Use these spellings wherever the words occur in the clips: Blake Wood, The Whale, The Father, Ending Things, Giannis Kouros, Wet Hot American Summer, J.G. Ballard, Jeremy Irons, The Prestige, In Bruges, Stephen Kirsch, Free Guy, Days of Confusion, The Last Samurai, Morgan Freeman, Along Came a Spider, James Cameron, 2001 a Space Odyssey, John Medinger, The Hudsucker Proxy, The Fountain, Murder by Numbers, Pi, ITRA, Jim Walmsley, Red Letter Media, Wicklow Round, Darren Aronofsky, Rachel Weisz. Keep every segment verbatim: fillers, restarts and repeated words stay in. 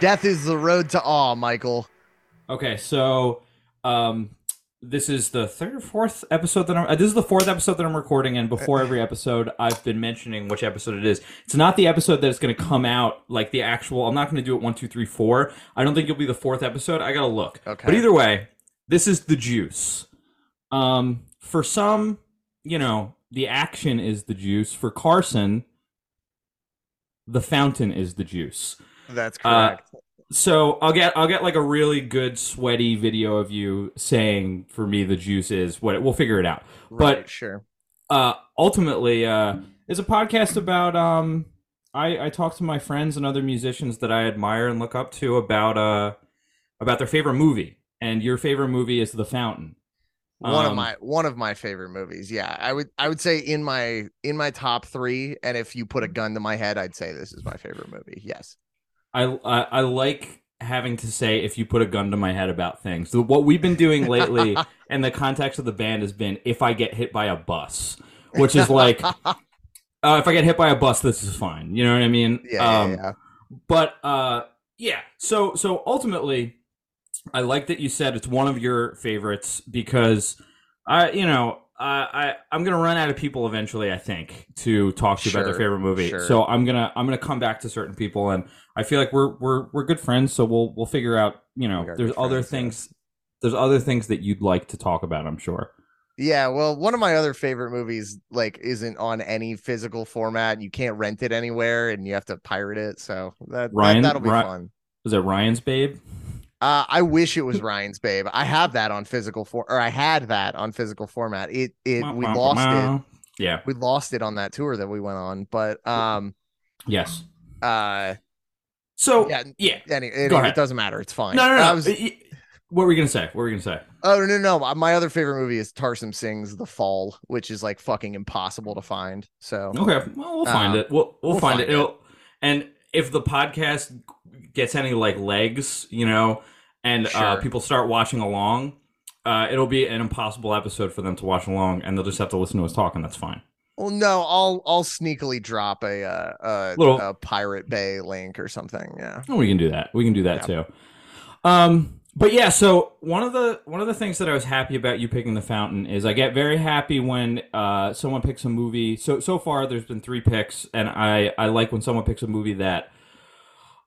Death is the road to awe, Michael. Okay, so um, this is the third or fourth episode that I'm... Uh, this is the fourth episode that I'm recording, and before every episode, I've been mentioning which episode it is. It's not the episode that is going to come out, like the actual... I'm not going to do it one, two, three, four. I don't think it'll be the fourth episode. I got to look. Okay. But either way, this is the juice. Um, for some, you know, the action is the juice. For Carson, the fountain is the juice. That's correct. Uh, so I'll get I'll get like a really good sweaty video of you saying for me the juice is what it, we'll figure it out. Right, but sure. Uh, ultimately, uh, it's a podcast about um, I, I talk to my friends and other musicians that I admire and look up to about uh about their favorite movie, and your favorite movie is The Fountain. One um, of my one of my favorite movies. Yeah, I would I would say in my in my top three. And if you put a gun to my head, I'd say this is my favorite movie. Yes. I, I I like having to say if you put a gun to my head about things. So what we've been doing lately and the context of the band has been if I get hit by a bus, which is like, uh, if I get hit by a bus, this is fine. You know what I mean? Yeah, um, yeah, yeah. But uh, yeah, so so ultimately, I like that you said it's one of your favorites because, I you know, I, I I'm gonna run out of people eventually, I think, to talk to you sure, about their favorite movie. Sure. So I'm gonna I'm gonna come back to certain people, and I feel like we're we're we're good friends. So we'll we'll figure out. You know, there's other friends, things. Yeah. There's other things that you'd like to talk about, I'm sure. Yeah, well, one of my other favorite movies like isn't on any physical format, and you can't rent it anywhere, and you have to pirate it. So that, Ryan, that that'll be Ry- fun. Was it Ryan's Babe? Uh, I wish it was Ryan's Babe. I have that on physical for, or I had that on physical format. It, it, we lost it. Yeah, we lost it on that tour that we went on. But um, yes. Uh, so yeah, yeah. Anyway, it, it doesn't matter. It's fine. No, no, no. I was, what were you gonna say? What were you gonna say? Oh no, no, no. My other favorite movie is Tarsem Sings The Fall, which is like fucking impossible to find. So okay, well we'll find um, it. We'll we'll, we'll find, find it. it. It'll, and if the podcast gets any like legs, you know, and sure. uh, people start watching along, uh, it'll be an impossible episode for them to watch along, and they'll just have to listen to us talk, and that's fine. Well, no, I'll I'll sneakily drop a uh, a, Little... a Pirate Bay link or something. Yeah, we can do that. We can do that yeah. too. Um, but yeah, so one of the one of the things that I was happy about you picking The Fountain is I get very happy when uh, someone picks a movie. So so far, there's been three picks, and I I like when someone picks a movie that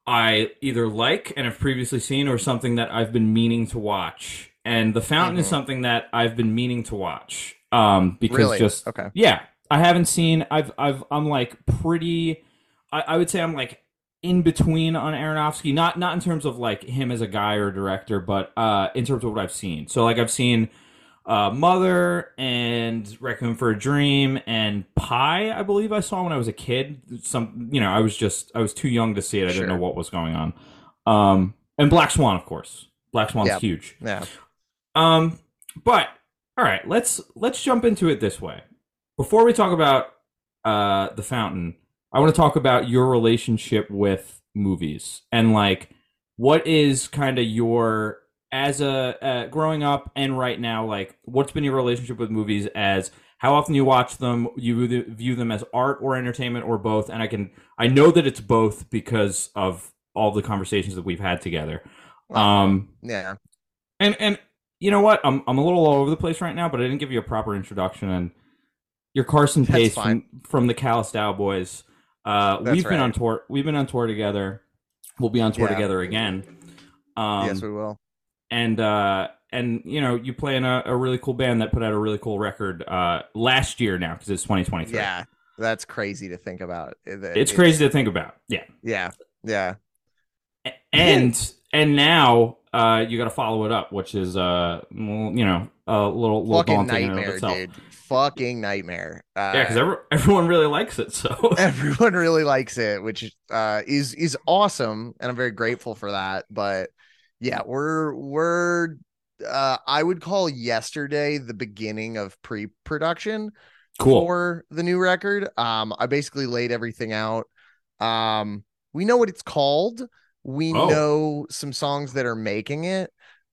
I either like and have previously seen or something that I've been meaning to watch. And The Fountain mm-hmm. is something that I've been meaning to watch. Um, because really? just, okay. yeah, I haven't seen, I've, I've, I'm like pretty, I, I would say I'm like in between on Aronofsky, not, not in terms of like him as a guy or a director, but, uh, in terms of what I've seen. So like I've seen, uh, Mother and Requiem for a Dream and Pi, I believe I saw when I was a kid. Some, you know, I was just, I was too young to see it. I sure. didn't know what was going on. Um, and Black Swan, of course. Black Swan's yep. huge. Yeah. Um, but all right, let's, let's jump into it this way. Before we talk about, uh, The Fountain, I want to talk about your relationship with movies and like, what is kind of your, as a uh, growing up and right now, like what's been your relationship with movies as how often you watch them, you view them as art or entertainment or both. And I can, I know that it's both because of all the conversations that we've had together. Um, yeah. And, and you know what? I'm, I'm a little all over the place right now, but I didn't give you a proper introduction and you're Carson Pace from, from the Calloused Owl Boys. Uh, That's we've right. been on tour. We've been on tour together. We'll be on tour yeah. together again. Um, yes, we will. And, uh, and you know, you play in a, a really cool band that put out a really cool record uh, last year now because it's twenty twenty-three. Yeah, that's crazy to think about. It, it, it's crazy it, to think about. Yeah. Yeah. Yeah. And yeah. and now uh, you got to follow it up, which is, uh, you know, a little, little fucking daunting nightmare, in of itself. Dude. Fucking nightmare. Uh, yeah, because every, everyone really likes it. So everyone really likes it, which uh, is is awesome. And I'm very grateful for that. But yeah, we're we're uh, I would call yesterday the beginning of pre-production. cool. for the new record. Um, I basically laid everything out. Um, we know what it's called. We oh. know some songs that are making it.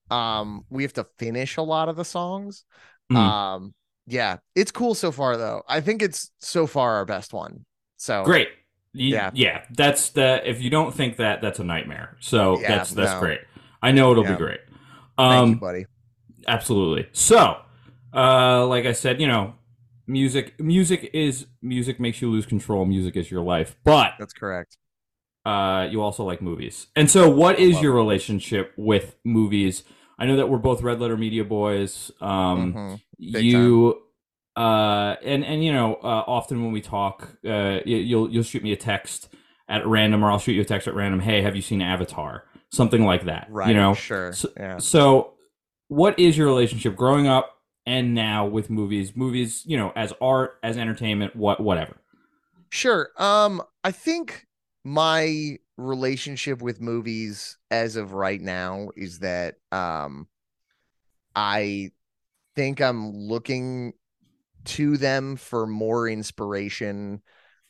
Um, we have to finish a lot of the songs. Mm. Um, yeah, it's cool so far, though. I think it's so far our best one. So great. You, yeah. Yeah. That's the, if you don't think that, that's a nightmare. So yeah, that's, that's no. great. I know it'll yeah. be great. Um, Thank you, buddy. Absolutely. So, uh, like I said, you know, music, music is music makes you lose control. Music is your life, but that's correct. Uh, you also like movies. And so what is your relationship with movies? I know that we're both Red Letter Media boys. Um, mm-hmm. you, time. Uh, and, and, you know, uh, often when we talk, uh, you'll, you'll shoot me a text at random, or I'll shoot you a text at random. Hey, have you seen Avatar? Something like that. Right. You know, sure. So, yeah. so what is your relationship growing up and now with movies, movies, you know, as art, as entertainment, what, whatever. Sure. Um, I think my relationship with movies as of right now is that, um, I think I'm looking to them for more inspiration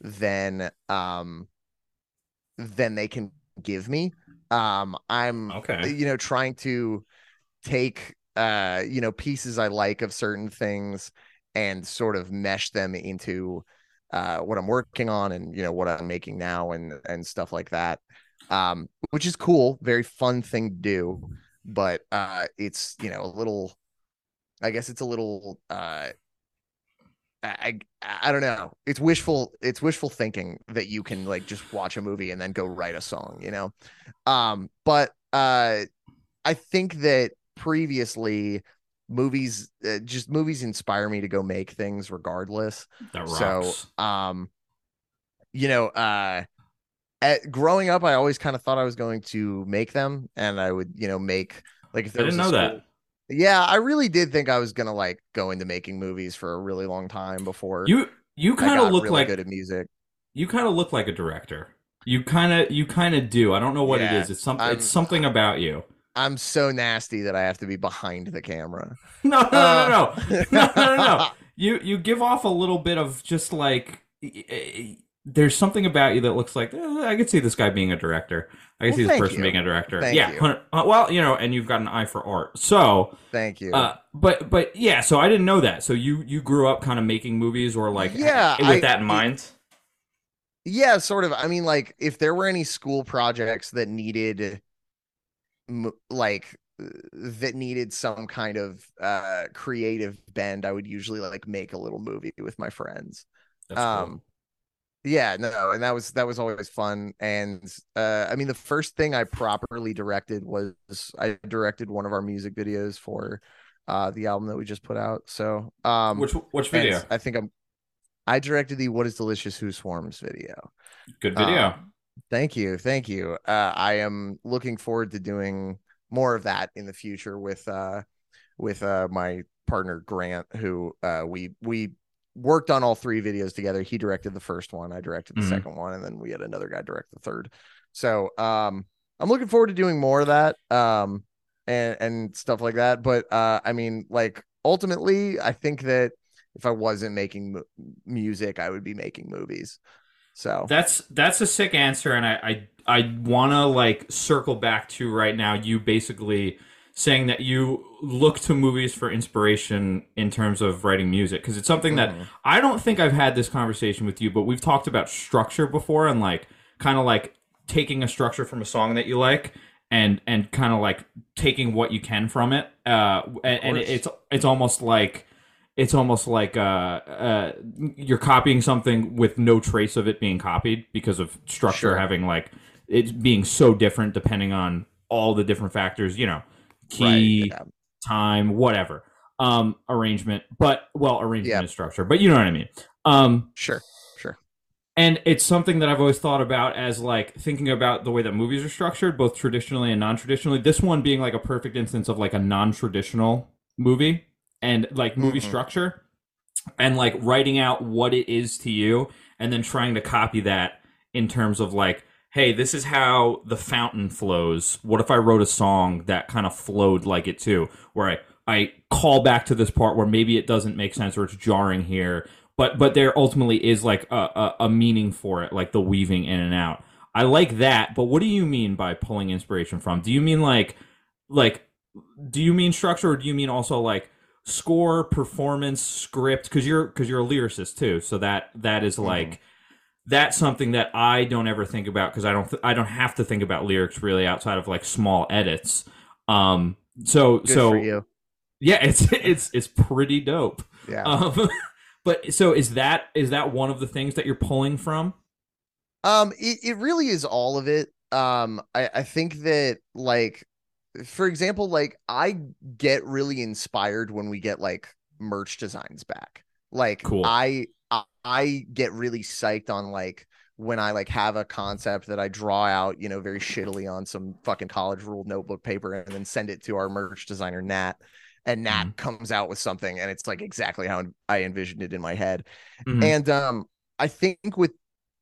than um than they can give me. um I'm okay you know trying to take uh you know pieces I like of certain things and sort of mesh them into uh what I'm working on and you know what I'm making now and and stuff like that, um which is cool, very fun thing to do, but uh it's you know a little I guess it's a little uh I I don't know. It's wishful. It's wishful thinking that you can like just watch a movie and then go write a song, you know. Um, but uh, I think that previously movies, uh, just movies, inspire me to go make things regardless. That rocks. So, um, you know, uh, at, growing up, I always kind of thought I was going to make them, and I would, you know, make like if there I didn't was a know school- that. Yeah, I really did think I was gonna like go into making movies for a really long time before you. You kind of look really like good at music. You kind of look like a director. You kind of you kind of do. I don't know what yeah, it is. It's something. It's something about you. I'm so nasty that I have to be behind the camera. No, no, uh, no, no, no, no, no, no. You you give off a little bit of just like there's something about you that looks like eh, I could see this guy being a director. I can well, see this person you. being a director. Thank yeah. You. Well, you know, and you've got an eye for art. So thank you. Uh, but but yeah, so I didn't know that. So you you grew up kind of making movies or like yeah, with I, that in mind? Yeah, sort of. I mean, like if there were any school projects that needed like that needed some kind of uh, creative bend, I would usually like make a little movie with my friends. That's um cool. Yeah, no, and that was that was always fun. And uh, I mean, the first thing I properly directed was I directed one of our music videos for uh, the album that we just put out. So, um, which which video? I think I'm. I directed the "What Is Delicious, Who Swarms" video. Good video. Um, thank you, thank you. Uh, I am looking forward to doing more of that in the future with uh, with uh, my partner Grant, who uh, we we. worked on all three videos together. He directed the first one, I directed the mm-hmm. second one, and then we had another guy direct the third. So um I'm looking forward to doing more of that um and and stuff like that. But uh I mean, like ultimately I think that if I wasn't making mu- music, I would be making movies. So that's that's a sick answer, and I I, I want to like circle back to right now you basically saying that you look to movies for inspiration in terms of writing music, because it's something that mm. I don't think I've had this conversation with you, but we've talked about structure before and like kind of like taking a structure from a song that you like and and kind of like taking what you can from it. Uh, and, and it's it's almost like it's almost like uh, uh, you're copying something with no trace of it being copied because of structure sure. having like it being so different depending on all the different factors, you know. Key, right, yeah. time, whatever, um, arrangement, but well, arrangement and yeah. structure, but you know what I mean? Um, sure, sure. And it's something that I've always thought about as like thinking about the way that movies are structured, both traditionally and non-traditionally, this one being like a perfect instance of like a non-traditional movie and like movie mm-hmm. structure and like writing out what it is to you and then trying to copy that in terms of like, hey, this is how The Fountain flows. What if I wrote a song that kind of flowed like it too, where I, I call back to this part where maybe it doesn't make sense or it's jarring here, But but there ultimately is like a, a, a meaning for it, like the weaving in and out. I like that, but what do you mean by pulling inspiration from? Do you mean like like do you mean structure, or do you mean also like score, performance, script? Because you're because you're a lyricist too, so that that is like mm-hmm. that's something that I don't ever think about, because I don't th- I don't have to think about lyrics really outside of like small edits. Um, so Good so for you. Yeah, it's it's it's pretty dope. Yeah. Um, but so is that is that one of the things that you're pulling from? Um, it, it really is all of it. Um, I, I think that, like, for example, like I get really inspired when we get like merch designs back. Like cool. I, I, I get really psyched on like when I like have a concept that I draw out, you know, very shittily on some fucking college ruled notebook paper and then send it to our merch designer, Nat. And Nat mm-hmm. comes out with something and it's like exactly how I envisioned it in my head. Mm-hmm. And um, I think with,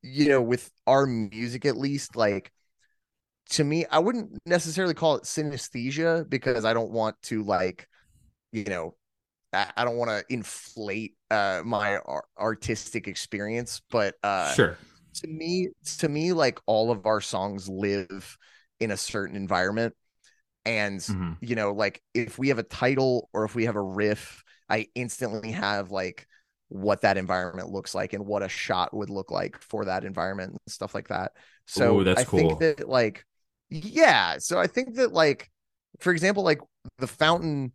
you know, with our music, at least, like, to me, I wouldn't necessarily call it synesthesia, because I don't want to, like, you know, I, I don't want to inflate uh, my ar- artistic experience. But uh, sure. to me, to me, like, all of our songs live in a certain environment. And, mm-hmm. you know, like, if we have a title or if we have a riff, I instantly have, like, what that environment looks like and what a shot would look like for that environment and stuff like that. So Ooh, that's I cool. think that like, yeah. So I think that like, for example, like The Fountain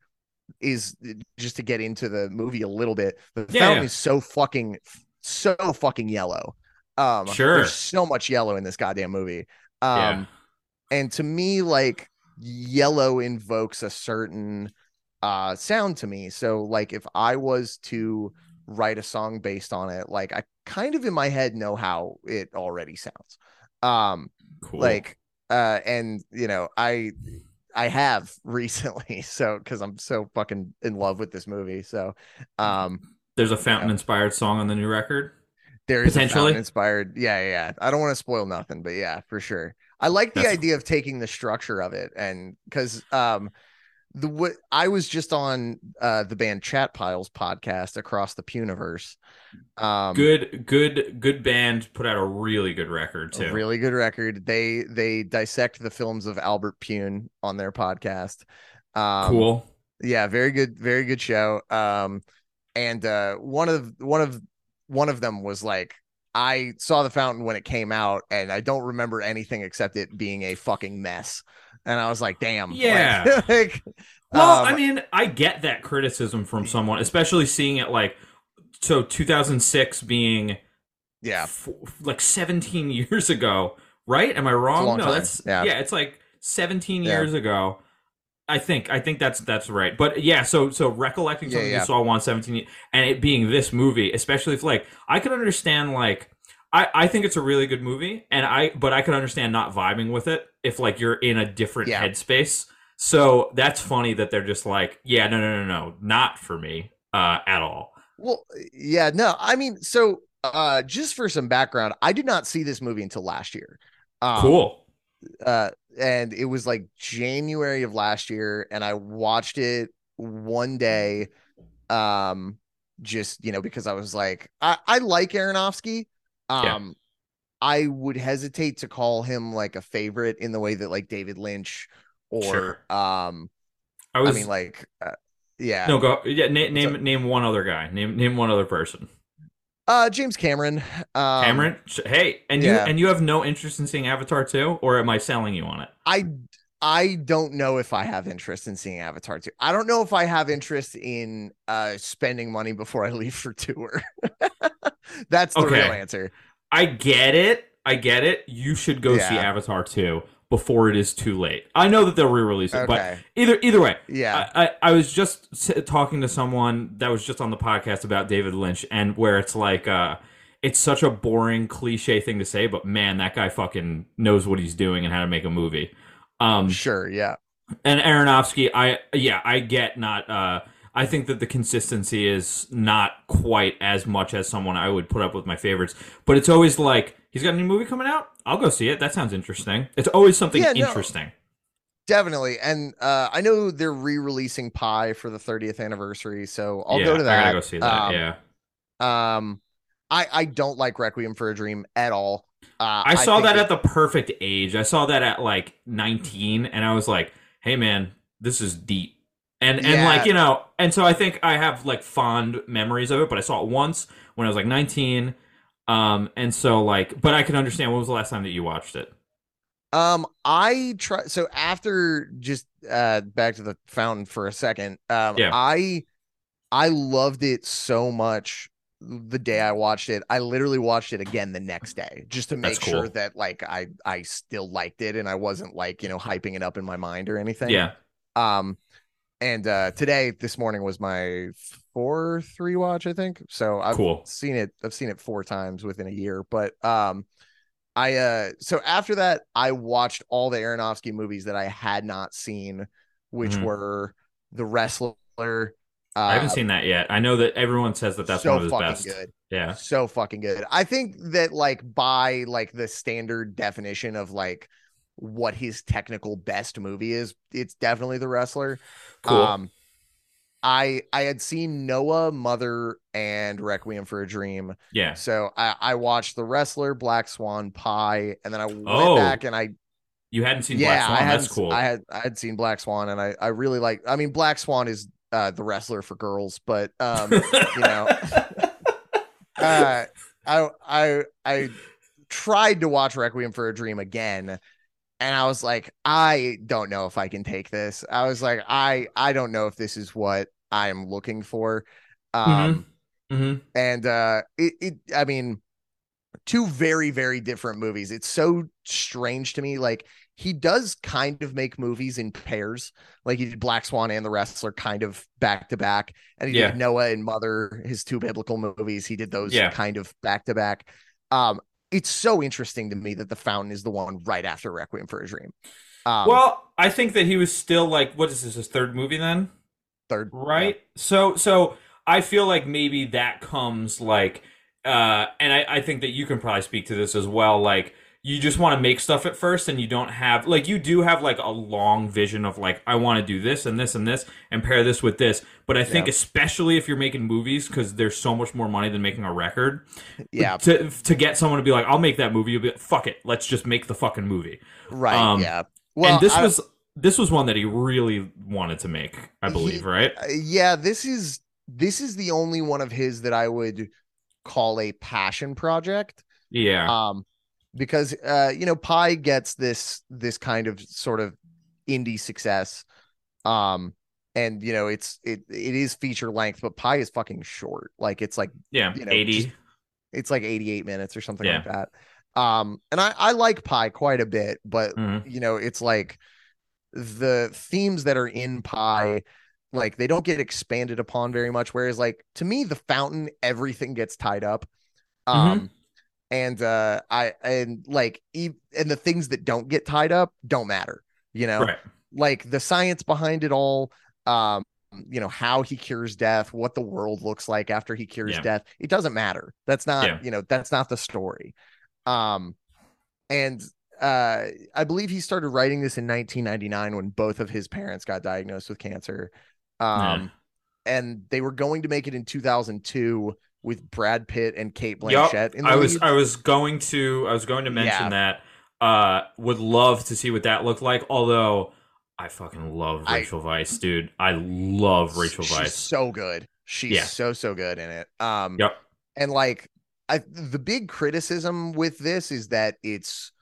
is, just to get into the movie a little bit, The yeah, Fountain yeah. is so fucking, so fucking yellow. Um, sure. There's so much yellow in this goddamn movie. Um, yeah. And to me, like, yellow invokes a certain uh, sound to me. So like, if I was to write a song based on it, like I kind of in my head know how it already sounds. Um cool. like uh and you know I I have recently, so because I'm so fucking in love with this movie. So um there's a fountain you know. inspired song on the new record. There is potentially a fountain inspired yeah, yeah yeah I don't want to spoil nothing, but yeah, for sure. I like the That's... idea of taking the structure of it, and because um The what I was just on uh, the band Chat Piles podcast, Across the Puniverse. Um, good, good, good band. Put out a really good record too. A really good record. They they dissect the films of Albert Pune on their podcast. Um, cool. Yeah, very good, very good show. Um, and uh, one of one of one of them was like, I saw The Fountain when it came out, and I don't remember anything except it being a fucking mess. And I was like, damn. Yeah. Like, like, well, um, I mean, I get that criticism from someone, especially seeing it like, so two thousand six being yeah, f- like seventeen years ago, right? Am I wrong? No, time. that's yeah. yeah, it's like seventeen yeah. years ago. I think I think that's that's right. But yeah, so so recollecting something yeah, yeah. you saw once seventeen and it being this movie, especially if like I could understand like I, I think it's a really good movie, and I but I can understand not vibing with it if like you're in a different yeah. headspace. So that's funny that they're just like, yeah, no, no, no, no, not for me uh, at all. Well, yeah, no, I mean, so uh, just for some background, I did not see this movie until last year. Um, cool. Uh, and it was like January of last year, and I watched it one day, um, just you know because I was like, I, I like Aronofsky. Um, yeah. I would hesitate to call him like a favorite in the way that like David Lynch or, sure. um, I, was, I mean like, uh, yeah, no, go yeah. Na- name, so, name one other guy, name, name one other person. Uh, James Cameron, um, Cameron. Hey, and yeah. you, and you have no interest in seeing Avatar two, or am I selling you on it? I, I don't know if I have interest in seeing Avatar two. I don't know if I have interest in, uh, spending money before I leave for tour. That's the okay. real answer. I get it. I get it. You should go yeah. see Avatar two before it is too late. I know that they'll re-release it, okay. but either either way. Yeah. I, I, I was just talking to someone that was just on the podcast about David Lynch, and where it's like, uh, it's such a boring cliche thing to say, but man, that guy fucking knows what he's doing and how to make a movie. Um, sure. Yeah. And Aronofsky, I yeah, I get not. Uh, I think that the consistency is not quite as much as someone I would put up with my favorites, but it's always like, he's got a new movie coming out. I'll go see it. That sounds interesting. It's always something yeah, no, interesting. Definitely. And uh, I know they're re-releasing Pi for the thirtieth anniversary. So I'll yeah, go to that. I gotta go see that. Um, yeah. Um, I, I don't like Requiem for a Dream at all. Uh, I saw I that it, at the perfect age. I saw that at like nineteen, and I was like, hey, man, this is deep. And yeah. and like, you know, and so I think I have like fond memories of it, but I saw it once when I was like nineteen. Um, and so like, but I can understand. When was the last time that you watched it? Um, I try. So after just uh, back to The Fountain for a second, um, yeah. I, I loved it so much. The day I watched it, I literally watched it again the next day just to make cool. sure that like I I still liked it and I wasn't like, you know, hyping it up in my mind or anything. Yeah. Um, and uh, today this morning was my fourth rewatch, I think. So I've cool. seen it. I've seen it four times within a year. But um, I uh, so after that I watched all the Aronofsky movies that I had not seen, which mm-hmm. were The Wrestler. Uh, I haven't seen that yet. I know that everyone says that that's so one of his fucking best. Good. Yeah, so fucking good. I think that like by like the standard definition of like what his technical best movie is, it's definitely The Wrestler. Cool. Um, I I had seen Noah, Mother, and Requiem for a Dream. Yeah. So I, I watched The Wrestler, Black Swan, Pi, and then I went oh. back and I. You hadn't seen yeah, Black Swan. I that's cool. I had I had seen Black Swan, and I I really like. I mean, Black Swan is. Uh, the Wrestler for girls, but um, you know, uh, I I I tried to watch Requiem for a Dream again, and I was like, I don't know if I can take this. I was like, I I don't know if this is what I'm looking for. Um, mm-hmm. Mm-hmm. And uh, it, it I mean, two very very different movies. It's so strange to me, like. He does kind of make movies in pairs. Like he did Black Swan and The Wrestler kind of back to back. And he yeah. did Noah and Mother, his two biblical movies. He did those yeah. kind of back to back. Um, it's so interesting to me that The Fountain is the one right after Requiem for a Dream. Um, well, I think that he was still like, what is this, his third movie then? Third. Right. Yeah. So, so I feel like maybe that comes like, uh, and I, I think that you can probably speak to this as well. Like, you just want to make stuff at first and you don't have, like, you do have, like, a long vision of, like, I want to do this and this and this and pair this with this. But I think yeah. especially if you're making movies, because there's so much more money than making a record, yeah, to to get someone to be like, I'll make that movie, you'll be like, fuck it, let's just make the fucking movie. Right, um, yeah. Well, and this I, was this was one that he really wanted to make, I believe, he, right? Yeah, this is this is the only one of his that I would call a passion project. Yeah. Um. Because, uh, you know, Pi gets this this kind of sort of indie success. Um, and, you know, it's it it is feature length, but Pi is fucking short. Like it's like, yeah, you know, eighty. Just, it's like eighty-eight minutes or something yeah. like that. Um, and I, I like Pi quite a bit, but, mm-hmm. you know, it's like the themes that are in Pi, like they don't get expanded upon very much. Whereas like to me, The Fountain, everything gets tied up. Um mm-hmm. And uh, I and like e- and the things that don't get tied up don't matter, you know, right. like the science behind it all, um, you know, how he cures death, what the world looks like after he cures yeah. death. It doesn't matter. That's not, yeah. you know, that's not the story. Um, and uh, I believe he started writing this in nineteen ninety-nine when both of his parents got diagnosed with cancer. Um, yeah. And they were going to make it in two thousand two. With Brad Pitt and Kate Blanchett. Yep. In the I was lead. I was going to I was going to mention yeah. that. Uh, would love to see what that looked like. Although I fucking love Rachel I, Weisz, dude. I love Rachel she's Weisz. She's so good. She's yeah. so so good in it. Um, yep. And like I, the big criticism with this is that it's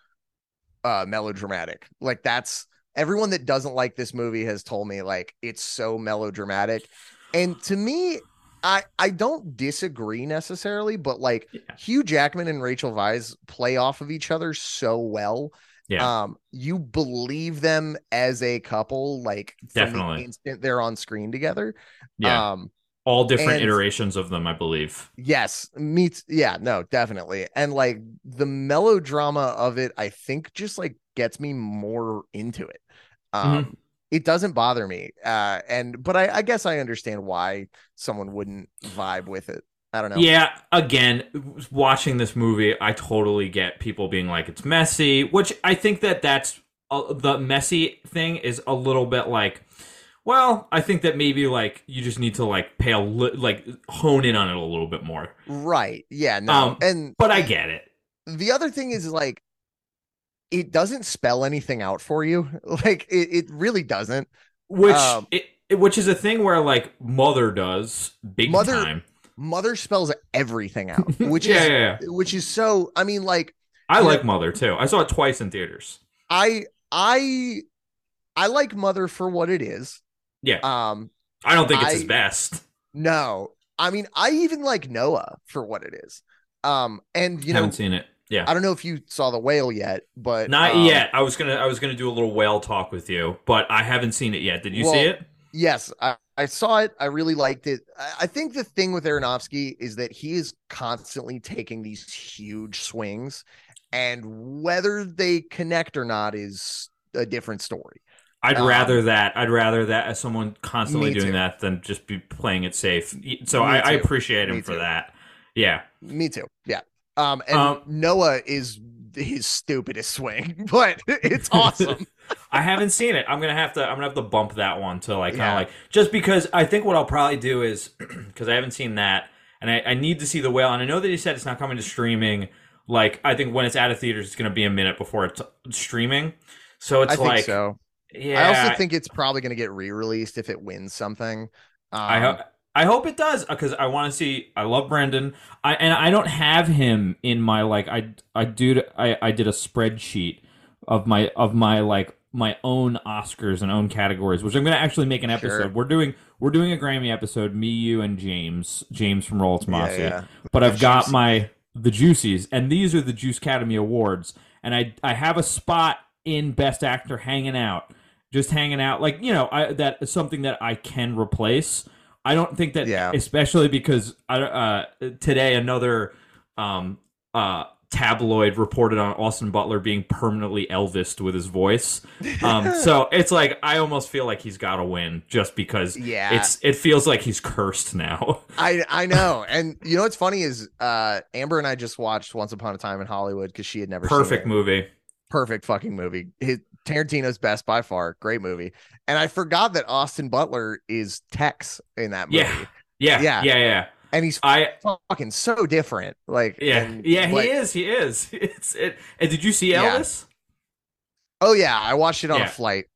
uh, melodramatic. Like that's everyone that doesn't like this movie has told me like it's so melodramatic, and to me. I, I don't disagree necessarily, but like yeah. Hugh Jackman and Rachel Weisz play off of each other so well. Yeah. Um, you believe them as a couple, like definitely from the instant they're on screen together. Yeah. Um, all different and, iterations of them, I believe. Yes. Me t- yeah, no, definitely. And like the melodrama of it, I think just like gets me more into it. Um, mm-hmm. It doesn't bother me, uh, and but I, I guess I understand why someone wouldn't vibe with it. I don't know. Yeah, again, watching this movie, I totally get people being like, it's messy, which I think that that's uh, the messy thing is a little bit like Well, I think that maybe like you just need to like pay a li- like hone in on it a little bit more. Right. Yeah. No. Um, and but I get it. The other thing is like it doesn't spell anything out for you. Like it, it really doesn't. Which um, it, it which is a thing where like Mother does big Mother, time. Mother spells everything out, which yeah, is yeah, yeah. which is so. I mean, like I like know, Mother too. I saw it twice in theaters. I I I like Mother for what it is. Yeah. Um, I don't think it's I, his best. No. I mean, I even like Noah for what it is. Um, and you know, haven't seen it. Yeah. I don't know if you saw The Whale yet, but not um, yet. I was gonna I was gonna do a little whale talk with you, but I haven't seen it yet. Did you well, see it? Yes, I, I saw it. I really liked it. I, I think the thing with Aronofsky is that he is constantly taking these huge swings, and whether they connect or not is a different story. I'd rather um, that. I'd rather that as someone constantly doing too. that than just be playing it safe. So I, I appreciate him me for too. that. Yeah. Me too. Yeah. Um, and um, Noah is his stupidest swing, but it's awesome. I haven't seen it. I'm going to have to, I'm gonna have to bump that one to like, kind of yeah. like, just because I think what I'll probably do is because I haven't seen that and I, I need to see The Whale. And I know that he said it's not coming to streaming. Like, I think when it's out of theaters, it's going to be a minute before it's streaming. So it's I like, think so. Yeah, I also think it's probably going to get re-released if it wins something. Um, I hope I hope it does because I want to see. I love Brendan, I and I don't have him in my like. I I do. I, I did a spreadsheet of my of my like my own Oscars and own categories, which I'm going to actually make an episode. Sure. We're doing we're doing a Grammy episode. Me, you, and James James from Roll Tomasi. Yeah, yeah. But the I've juice. got my the Juicies, and these are the Juice Academy Awards, and I I have a spot in Best Actor hanging out. Just hanging out, like, you know, I, that is something that I can replace. I don't think that, yeah. especially because I, uh, today another um, uh, tabloid reported on Austin Butler being permanently Elvised with his voice. Um, so it's like I almost feel like he's got to win just because yeah. it's it feels like he's cursed now. I I know, and you know what's funny is uh, Amber and I just watched Once Upon a Time in Hollywood because she had never perfect seen it. movie, perfect fucking movie. His, Tarantino's best by far. Great movie. And I forgot that Austin Butler is Tex in that movie. Yeah. Yeah. Yeah. Yeah. yeah. And he's I, fucking so different. Like, yeah. And, yeah. He like, is. He is. It's it. And did you see Elvis? Yeah. Oh, yeah. I watched it on yeah. a flight.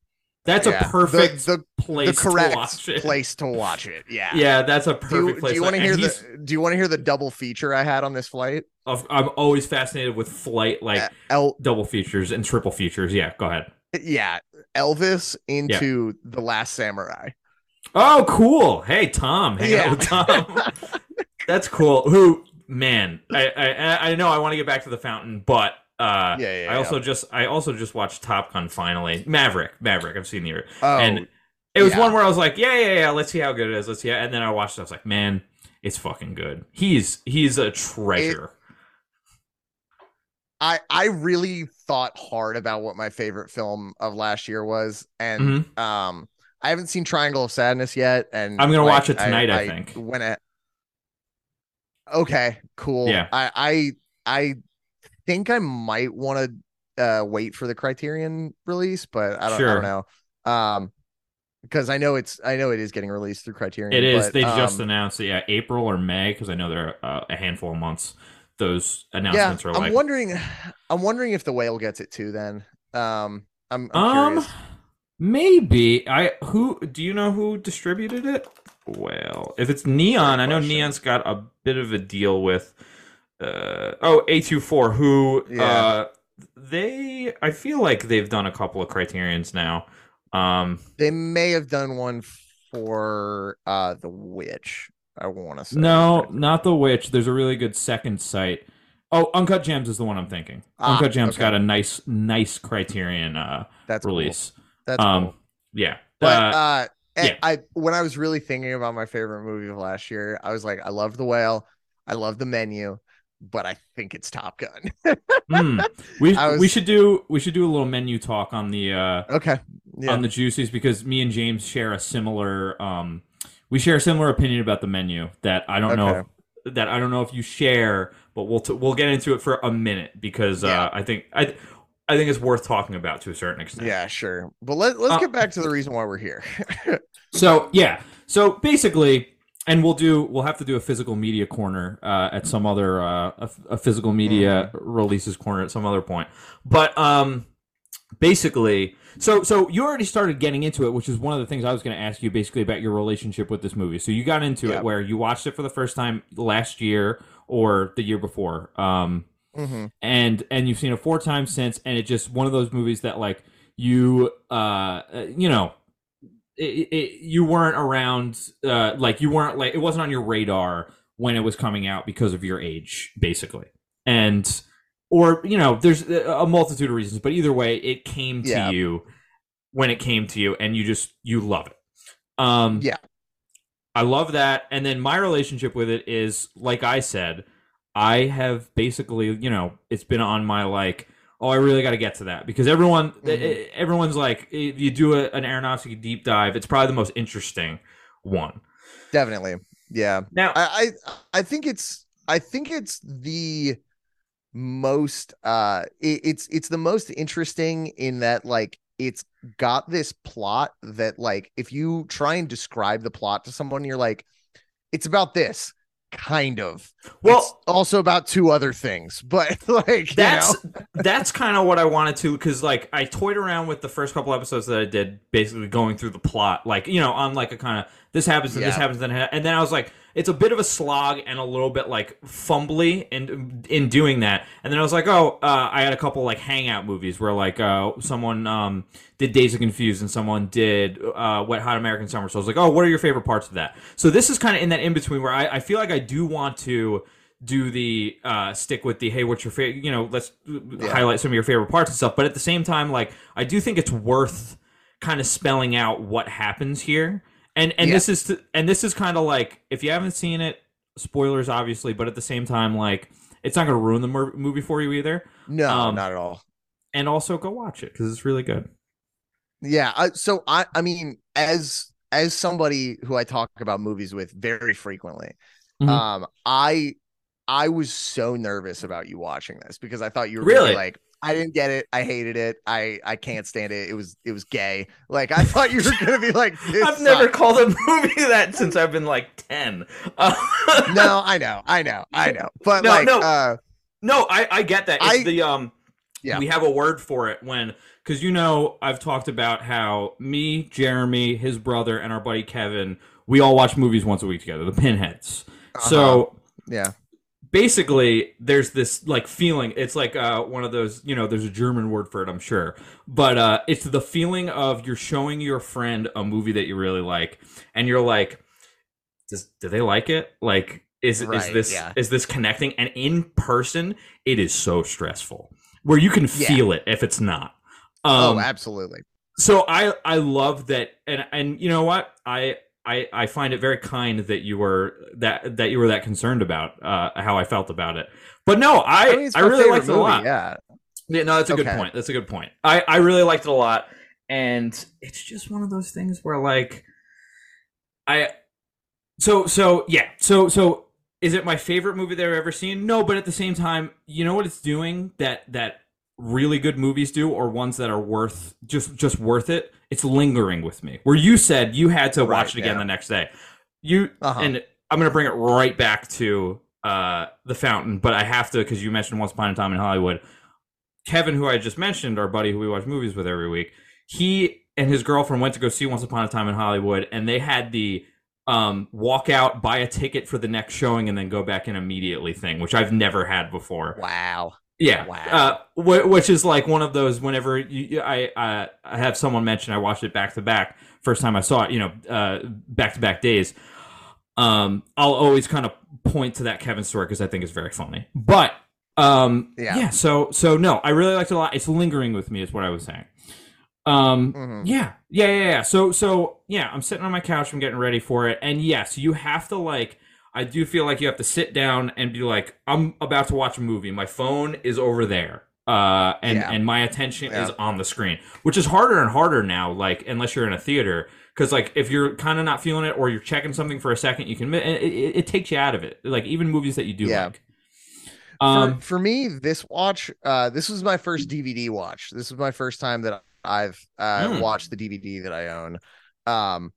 That's yeah. a perfect the, the, place the correct to watch it. place to watch it. Yeah. Yeah. That's a perfect do, place. Do you want to hear the, do you want to hear the double feature I had on this flight? Of, I'm always fascinated with flight, like uh, El- double features and triple features. Yeah. Go ahead. Yeah, Elvis into yeah. The Last Samurai. Oh, cool! Hey, Tom. Hey, yeah. Tom. That's cool. Who, man? I I, I know I want to get back to The Fountain, but uh, yeah, yeah, I also yeah. just I also just watched Top Gun finally. Maverick, Maverick. I've seen the year, oh, and it was yeah. one where I was like, yeah, yeah, yeah. Let's see how good it is. Let's see. How, and then I watched it. I was like, man, it's fucking good. He's he's a treasure. It- I, I really thought hard about what my favorite film of last year was, and mm-hmm. um I haven't seen Triangle of Sadness yet, and I'm gonna like, watch it tonight. I, I, I think when it okay cool yeah I I, I think I might want to uh, wait for the Criterion release, but I don't, sure. I don't know um because I know it's I know it is getting released through Criterion. It is but, they um, just announced it, yeah April or May, because I know there are uh, a handful of months. Those announcements yeah, are like. I'm wondering, I'm wondering if The Whale gets it too. Then, um, I'm, I'm um, curious. Maybe I. Who do you know who distributed it? Well, if it's Neon, I know Neon's got a bit of a deal with. Uh, oh, A twenty-four, who yeah. uh, they. I feel like they've done a couple of Criterions now. Um, they may have done one for uh, The Witch. I want to say no, not The Witch. There's a really good second site. Oh, Uncut Gems is the one I'm thinking. Ah, Uncut Gems okay. got a nice, nice Criterion uh, That's release. Cool. That's um, cool. Yeah. But uh, uh, yeah. I when I was really thinking about my favorite movie of last year, I was like, I love The Whale, I love The Menu, but I think it's Top Gun. mm. We was, we should do we should do a little menu talk on the uh, okay yeah. on the Juicies, because me and James share a similar. Um, We share a similar opinion about The Menu that I don't okay. know if, that I don't know if you share, but we'll t- we'll get into it for a minute because yeah. uh, I think I I think it's worth talking about to a certain extent. Yeah, sure. But let, let's uh, get back to the reason why we're here. So, yeah. So basically, and we'll do, we'll have to do a physical media corner uh, at some other, uh, a, a physical media mm-hmm. releases corner at some other point. But um, basically, so, so you already started getting into it, which is one of the things I was going to ask you basically about your relationship with this movie. So you got into yep. it where you watched it for the first time last year or the year before. Um Mm-hmm. And and you've seen it four times since, and it's just one of those movies that, like, you uh you know it, it, you weren't around uh like you weren't like it wasn't on your radar when it was coming out because of your age, basically, and or you know there's a multitude of reasons, but either way it came to yeah. you when it came to you, and you just you love it. Um, yeah, I love that. And then my relationship with it is, like I said, I have basically, you know, it's been on my, like, oh, I really got to get to that. Because everyone, mm-hmm. everyone's like, if you do a, an Aronofsky deep dive, it's probably the most interesting one. Definitely. Yeah. Now, I I, I think it's, I think it's the most, uh, it, it's, it's the most interesting in that, like, it's got this plot that, like, if you try and describe the plot to someone, you're like, it's about this. Kind of. Well, it's also about two other things, but like that's you know. that's kind of what I wanted to, because like I toyed around with the first couple episodes that I did, basically going through the plot, like you know, on like a kind of this happens, and yeah. this happens, and and then I was like, it's a bit of a slog and a little bit like fumbly and in, in doing that, and then I was like, oh, uh, I had a couple like hangout movies where like uh, someone um, did Days of Confused and someone did uh, Wet Hot American Summer, so I was like, oh, what are your favorite parts of that? So this is kind of in that in between where I, I feel like I do want to do the uh, stick with the hey, what's your favorite? You know, let's yeah. highlight some of your favorite parts and stuff, but at the same time, like I do think it's worth kind of spelling out what happens here. And and yeah. this is to, and this is kind of like, if you haven't seen it, spoilers obviously, but at the same time, like it's not going to ruin the mur- movie for you either. No, um, not at all. And also go watch it because it's really good. Yeah. I, so I, I mean, as as somebody who I talk about movies with very frequently, mm-hmm. um, I I was so nervous about you watching this because I thought you were really, really like. I didn't get it. I hated it. I, I can't stand it. It was it was gay. Like I thought you were gonna be like. This I've sucks. Never called a movie that since I've been like ten. Uh, no, I know, I know, I know. But no, like, no, uh, no, I, I get that. It's I, the um, yeah. We have a word for it when because you know I've talked about how me, Jeremy, his brother, and our buddy Kevin, we all watch movies once a week together. The Pinheads. Uh-huh. So yeah. Basically, there's this like feeling. It's like uh, one of those, you know, there's a German word for it, I'm sure. But uh, it's the feeling of you're showing your friend a movie that you really like, and you're like, does, do they like it? Like, is right, is this yeah. is this connecting? And in person, it is so stressful where you can feel yeah. it if it's not. Um, oh, absolutely. So I I love that, and and you know what I. I, I find it very kind that you were that that you were that concerned about uh, how I felt about it. But no, I, I, mean, I really liked it movie, a lot. Yeah. yeah, no, that's a okay. good point. That's a good point. I, I really liked it a lot, and it's just one of those things where like I so so yeah so so is it my favorite movie that I've ever seen? No, but at the same time, you know what it's doing that that really good movies do, or ones that are worth just just worth it. It's lingering with me. Where you said you had to watch right, it again yeah. the next day. You uh-huh. and I'm going to bring it right back to uh, The Fountain, but I have to because you mentioned Once Upon a Time in Hollywood. Kevin, who I just mentioned, our buddy who we watch movies with every week, he and his girlfriend went to go see Once Upon a Time in Hollywood, and they had the um, walk out, buy a ticket for the next showing, and then go back in immediately thing, which I've never had before. Wow. Yeah, wow. uh, w- which is like one of those whenever you, I uh, I have someone mention I watched it back to back, first time I saw it, you know, back to back days. Um, I'll always kind of point to that Kevin story because I think it's very funny. But um, yeah. yeah, so so no, I really liked it a lot. It's lingering with me, is what I was saying. Um, mm-hmm. yeah. yeah, yeah, yeah. So so yeah, I'm sitting on my couch, I'm getting ready for it, and yes, you have to like. I do feel like you have to sit down and be like, I'm about to watch a movie. My phone is over there. Uh, and, yeah. and my attention yeah. is on the screen, which is harder and harder now, like, unless you're in a theater. Because, like, if you're kind of not feeling it or you're checking something for a second, you can it, it, it takes you out of it. Like, even movies that you do yeah. like. Um, for, for me, this watch, uh, this was my first D V D watch. This was my first time that I've uh, mm. watched the D V D that I own, um,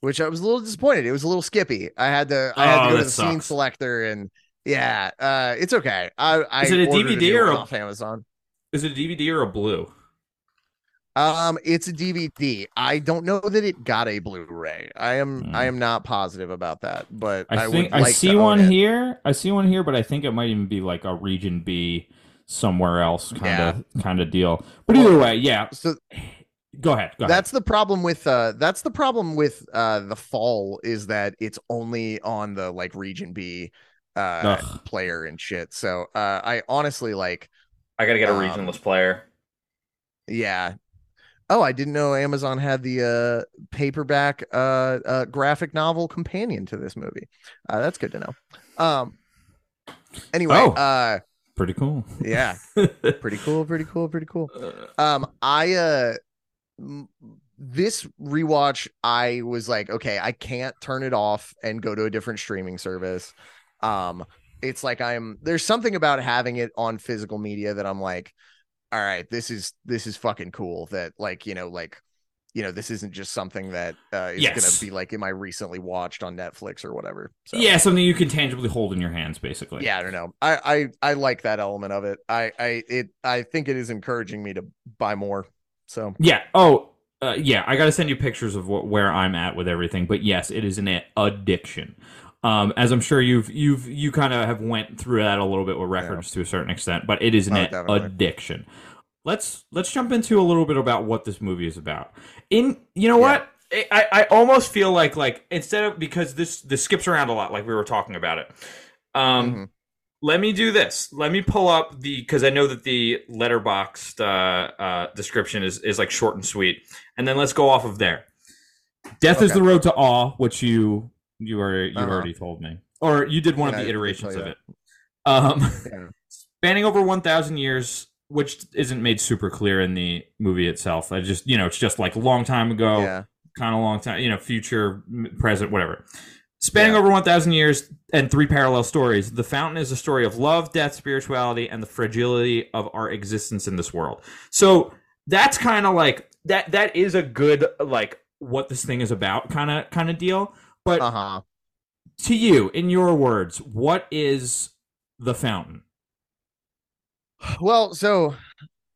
which I was a little disappointed. It was a little skippy. I had to, I had oh, to go to the sucks. scene selector, and yeah, uh, it's okay. I, I is it a D V D or a, off Amazon? Is it a D V D or a Blu? Um, it's a D V D. I don't know that it got a Blu-ray. I am, mm. I am not positive about that. But I, I think would like I see one it. here. I see one here, but I think it might even be like a Region B somewhere else kind yeah. of kind of deal. But either way, yeah. So go ahead. Go that's ahead. the problem with uh, that's the problem with uh, The Fall, is that it's only on the like Region B uh Ugh. player and shit. So uh, I honestly like. I gotta get a regionless um, player. Yeah. Oh, I didn't know Amazon had the uh, paperback uh, uh, graphic novel companion to this movie. Uh, that's good to know. Um, anyway, oh, uh, pretty cool. Yeah, pretty cool, pretty cool, pretty cool. Um, I uh, this rewatch, I was like, okay, I can't turn it off and go to a different streaming service. Um, it's like I'm there's something about having it on physical media that I'm like, all right, this is this is fucking cool that like, you know, like, you know, this isn't just something that uh, is yes. going to be like, am I recently watched on Netflix or whatever? So, yeah, something you can tangibly hold in your hands, basically. Yeah, I don't know. I I, I like that element of it. I I it I think it is encouraging me to buy more. So yeah. Oh uh, yeah, I got to send you pictures of what, where I'm at with everything. But yes, it is an addiction. Um, as I'm sure you've you've you kind of have went through that a little bit with records yeah. to a certain extent, but it is an oh, addiction. Let's let's jump into a little bit about what this movie is about. In you know yeah. what I, I almost feel like like instead of because this this skips around a lot, like we were talking about it. Um, mm-hmm. Let me do this. Let me pull up the because I know that the Letterboxd uh, uh, description is is like short and sweet, and then let's go off of there. Death okay. is the road to awe, which you. You were you uh-huh. already told me, or you did one yeah, of the iterations of it. Um, yeah. Spanning over one thousand years, which isn't made super clear in the movie itself. I just you know it's just like long time ago, yeah. kind of long time, you know, future, present, whatever. Spanning yeah. over one thousand years and three parallel stories. The Fountain is a story of love, death, spirituality, and the fragility of our existence in this world. So that's kind of like that. That is a good like what this thing is about kind of kind of deal. But uh-huh. to you, in your words, what is The Fountain? Well, so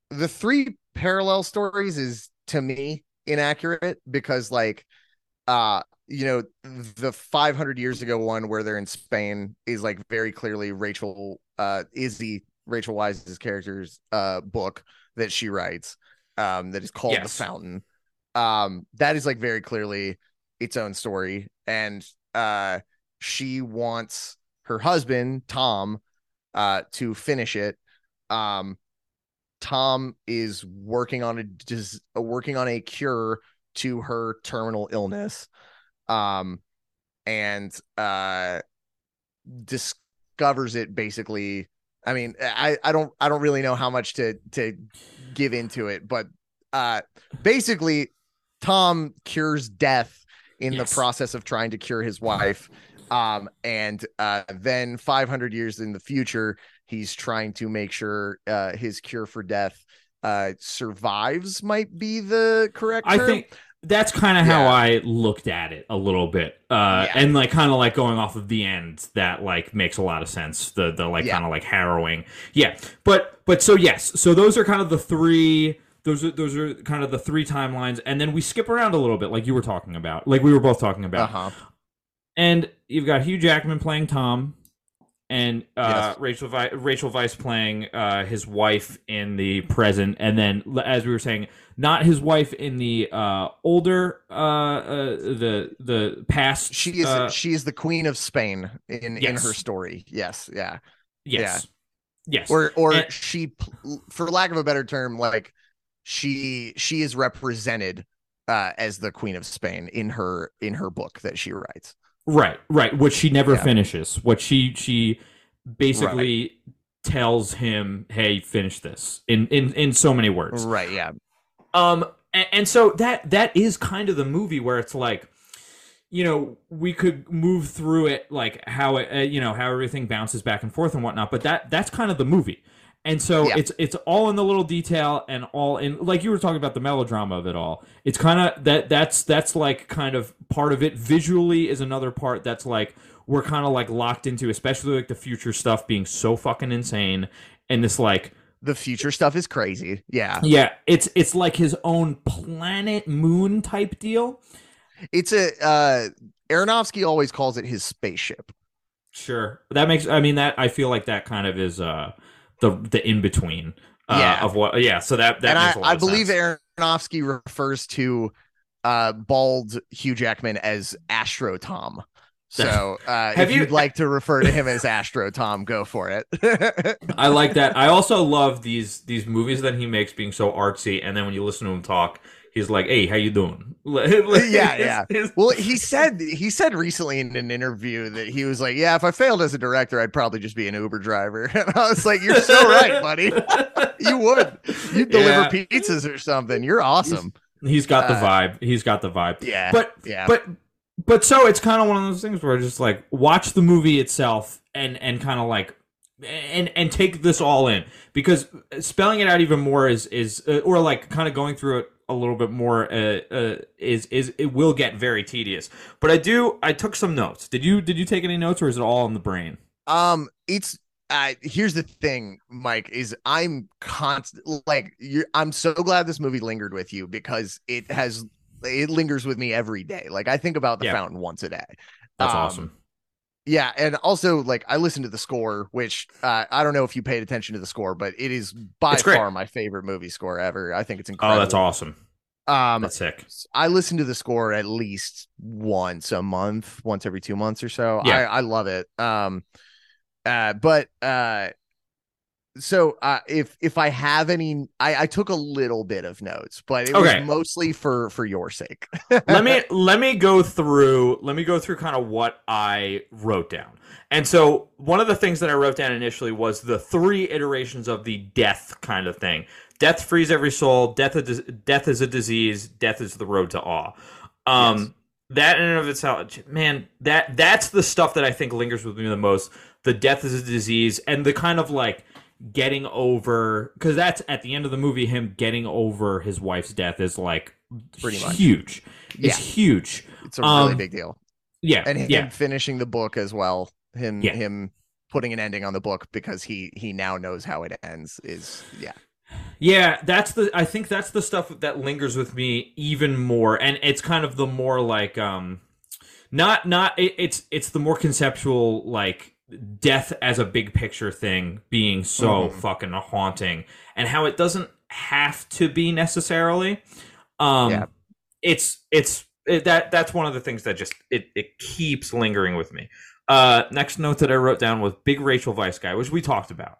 the three parallel stories is, to me, inaccurate because, like, uh, you know, the five hundred years ago one where they're in Spain is, like, very clearly Rachel, uh, Izzy, Rachel Weisz's character's uh, book that she writes um, that is called yes. The Fountain. Um, that is, like, very clearly its own story. And uh, she wants her husband, Tom, uh, to finish it. Um, Tom is working on a just working on a cure to her terminal illness, um, and uh, discovers it. Basically, I mean, I, I don't I don't really know how much to to give into it, but uh, basically, Tom cures death. In yes. the process of trying to cure his wife. Um, and uh, then five hundred years in the future, he's trying to make sure uh, his cure for death uh, survives might be the correct term. I think that's kind of yeah. how I looked at it a little bit. Uh, yeah. And like kind of like going off of the end, that like makes a lot of sense. The, the like yeah. kind of like harrowing. Yeah. But, but so yes. So those are kind of the three... Those are those are kind of the three timelines, and then we skip around a little bit, like you were talking about, like we were both talking about. Uh-huh. And you've got Hugh Jackman playing Tom, and uh, yes. Rachel Vi- Rachel Weisz playing uh, his wife in the present, and then as we were saying, not his wife in the uh, older uh, uh, the the past. She is uh, she is the Queen of Spain in yes. in her story. Yes, yeah, yes, yeah. yes. Or or and- she, for lack of a better term, like. She she is represented uh, as the Queen of Spain in her in her book that she writes. Right, right. What she never yeah. finishes. What she she basically right. tells him, "Hey, finish this." In in in so many words. Right. Yeah. Um. And, and so that that is kind of the movie where it's like, you know, we could move through it, like how it, uh, you know, how everything bounces back and forth and whatnot. But that that's kind of the movie. And so yeah. it's it's all in the little detail and all in, like you were talking about the melodrama of it all. It's kind of that that's that's like kind of part of it. Visually is another part that's like we're kind of like locked into, especially like the future stuff being so fucking insane. And this like the future stuff is crazy. Yeah, yeah. It's it's like his own planet moon type deal. It's a uh, Aronofsky always calls it his spaceship. Sure, that makes. I mean, that I feel like that kind of is. Uh, The, the in between uh, yeah. of what yeah so that that and makes I, a lot I of believe sense. Aronofsky refers to uh, bald Hugh Jackman as Astro Tom. So uh, if you... you'd like to refer to him as Astro Tom, go for it. I like that. I also love these these movies that he makes being so artsy, and then when you listen to him talk, he's like, "Hey, how you doing?" like, yeah, yeah. His, his... Well, he said he said recently in an interview that he was like, "Yeah, if I failed as a director, I'd probably just be an Uber driver." And I was like, "You're so right, buddy. You would. You deliver yeah. pizzas or something. You're awesome." He's, he's got uh, the vibe. He's got the vibe. Yeah, but yeah, but but so it's kind of one of those things where just like watch the movie itself and and kind of like. And and take this all in, because spelling it out even more is is uh, or like kind of going through it a little bit more uh, uh, is is it will get very tedious. But I do I took some notes. Did you did you take any notes, or is it all in the brain? Um, it's uh, here's the thing, Mike. Is I'm constant like you're, I'm so glad this movie lingered with you, because it has it lingers with me every day. Like I think about The yeah. Fountain once a day. That's um, awesome. Yeah, and also, like, I listened to the score, which uh, I don't know if you paid attention to the score, but it is by far my favorite movie score ever. I think it's incredible. Oh, that's awesome. Um, that's sick. I listen to the score at least once a month, once every two months or so. Yeah. I, I love it. Um, uh, but uh, so uh, if if I have any, I, I took a little bit of notes, but it okay. was mostly for for your sake. let me let me go through let me go through kind of what I wrote down. And so one of the things that I wrote down initially was the three iterations of the death kind of thing. Death frees every soul. Death is, death is a disease. Death is the road to awe. Um, yes. That in and of itself, man, that that's the stuff that I think lingers with me the most. The death is a disease, and the kind of like. Getting over, because that's at the end of the movie, him getting over his wife's death is like pretty much huge. Yeah. It's huge. It's a really um, big deal. Yeah. And him yeah. finishing the book as well. Him yeah. him putting an ending on the book, because he he now knows how it ends is yeah. Yeah, that's the I think that's the stuff that lingers with me even more. And it's kind of the more like um not not it, it's it's the more conceptual like death as a big picture thing being so mm-hmm. fucking haunting, and how it doesn't have to be necessarily. Um, yeah. It's it's it, that that's one of the things that just it it keeps lingering with me. Uh, next note that I wrote down was big Rachel Weisz guy, which we talked about.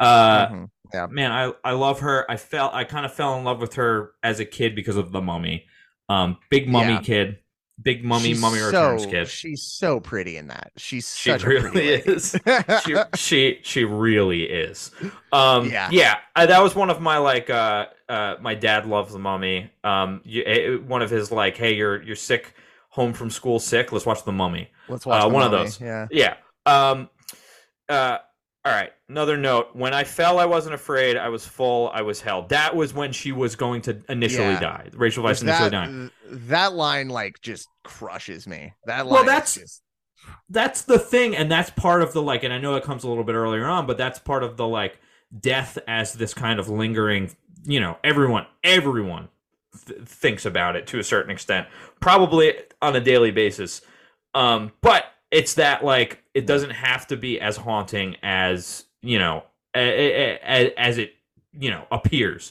Uh, mm-hmm. yeah. Man, I I love her. I felt I kind of fell in love with her as a kid because of The Mummy. Um, big Mummy yeah. kid. Big mummy, she's mummy returns so, kid. She's so pretty in that. She's she such really a pretty is. she, she she really is. Um, yeah, yeah. I, that was one of my like. Uh, uh, my dad loves The Mummy. Um, you, it, one of his like, hey, you're you're sick, home from school, sick. Let's watch The Mummy. Let's watch uh, the one mummy. of those. Yeah, yeah. Um, uh, all right. Another note. When I fell, I wasn't afraid. I was full. I was held. That was when she was going to initially yeah. die. Rachel Weisz initially dying. That line like just crushes me. That line well, that's just... that's the thing, and that's part of the like, and I know it comes a little bit earlier on, but that's part of the like death as this kind of lingering. You know, everyone, everyone th- thinks about it to a certain extent, probably on a daily basis. Um, but it's that like it doesn't have to be as haunting as you know as, as it you know appears.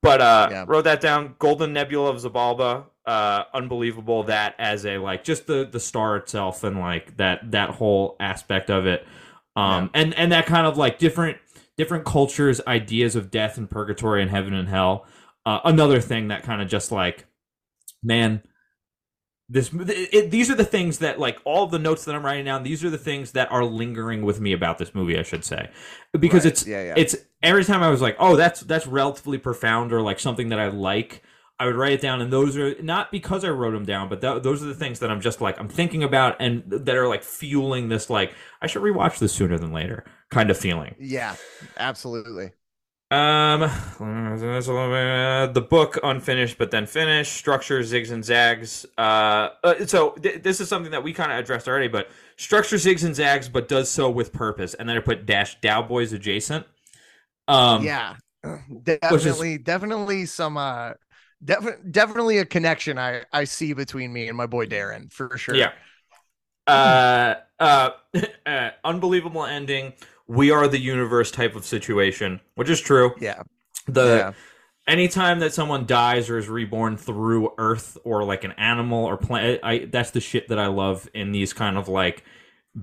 But uh, yeah. wrote that down. Golden Nebula of Zabalba. Uh, unbelievable that as a like just the the star itself and like that that whole aspect of it um yeah. and and that kind of like different different cultures ideas of death and purgatory and heaven and hell uh, another thing that kind of just like man this it, it, these are the things that like all of the notes that I'm writing down, these are the things that are lingering with me about this movie, I should say, because right. it's yeah, yeah. it's every time I was like, oh, that's that's relatively profound or like something that I like. I would write it down, and those are not because I wrote them down, but th- those are the things that I'm just like, I'm thinking about, and that are like fueling this, like, I should rewatch this sooner than later kind of feeling. Yeah, absolutely. Um, the book unfinished, but then finished, structure, zigs and zags. Uh, uh so th- this is something that we kind of addressed already, but structure zigs and zags, but does so with purpose. And then I put dash Dowboys adjacent. Um, yeah, definitely, is, definitely some, uh, Def- definitely a connection I, I see between me and my boy Darren, for sure. Yeah. Uh, uh, uh, unbelievable ending. We are the universe type of situation, which is true. Yeah. The yeah. Anytime that someone dies or is reborn through Earth or like an animal or planet, I, that's the shit that I love in these kind of like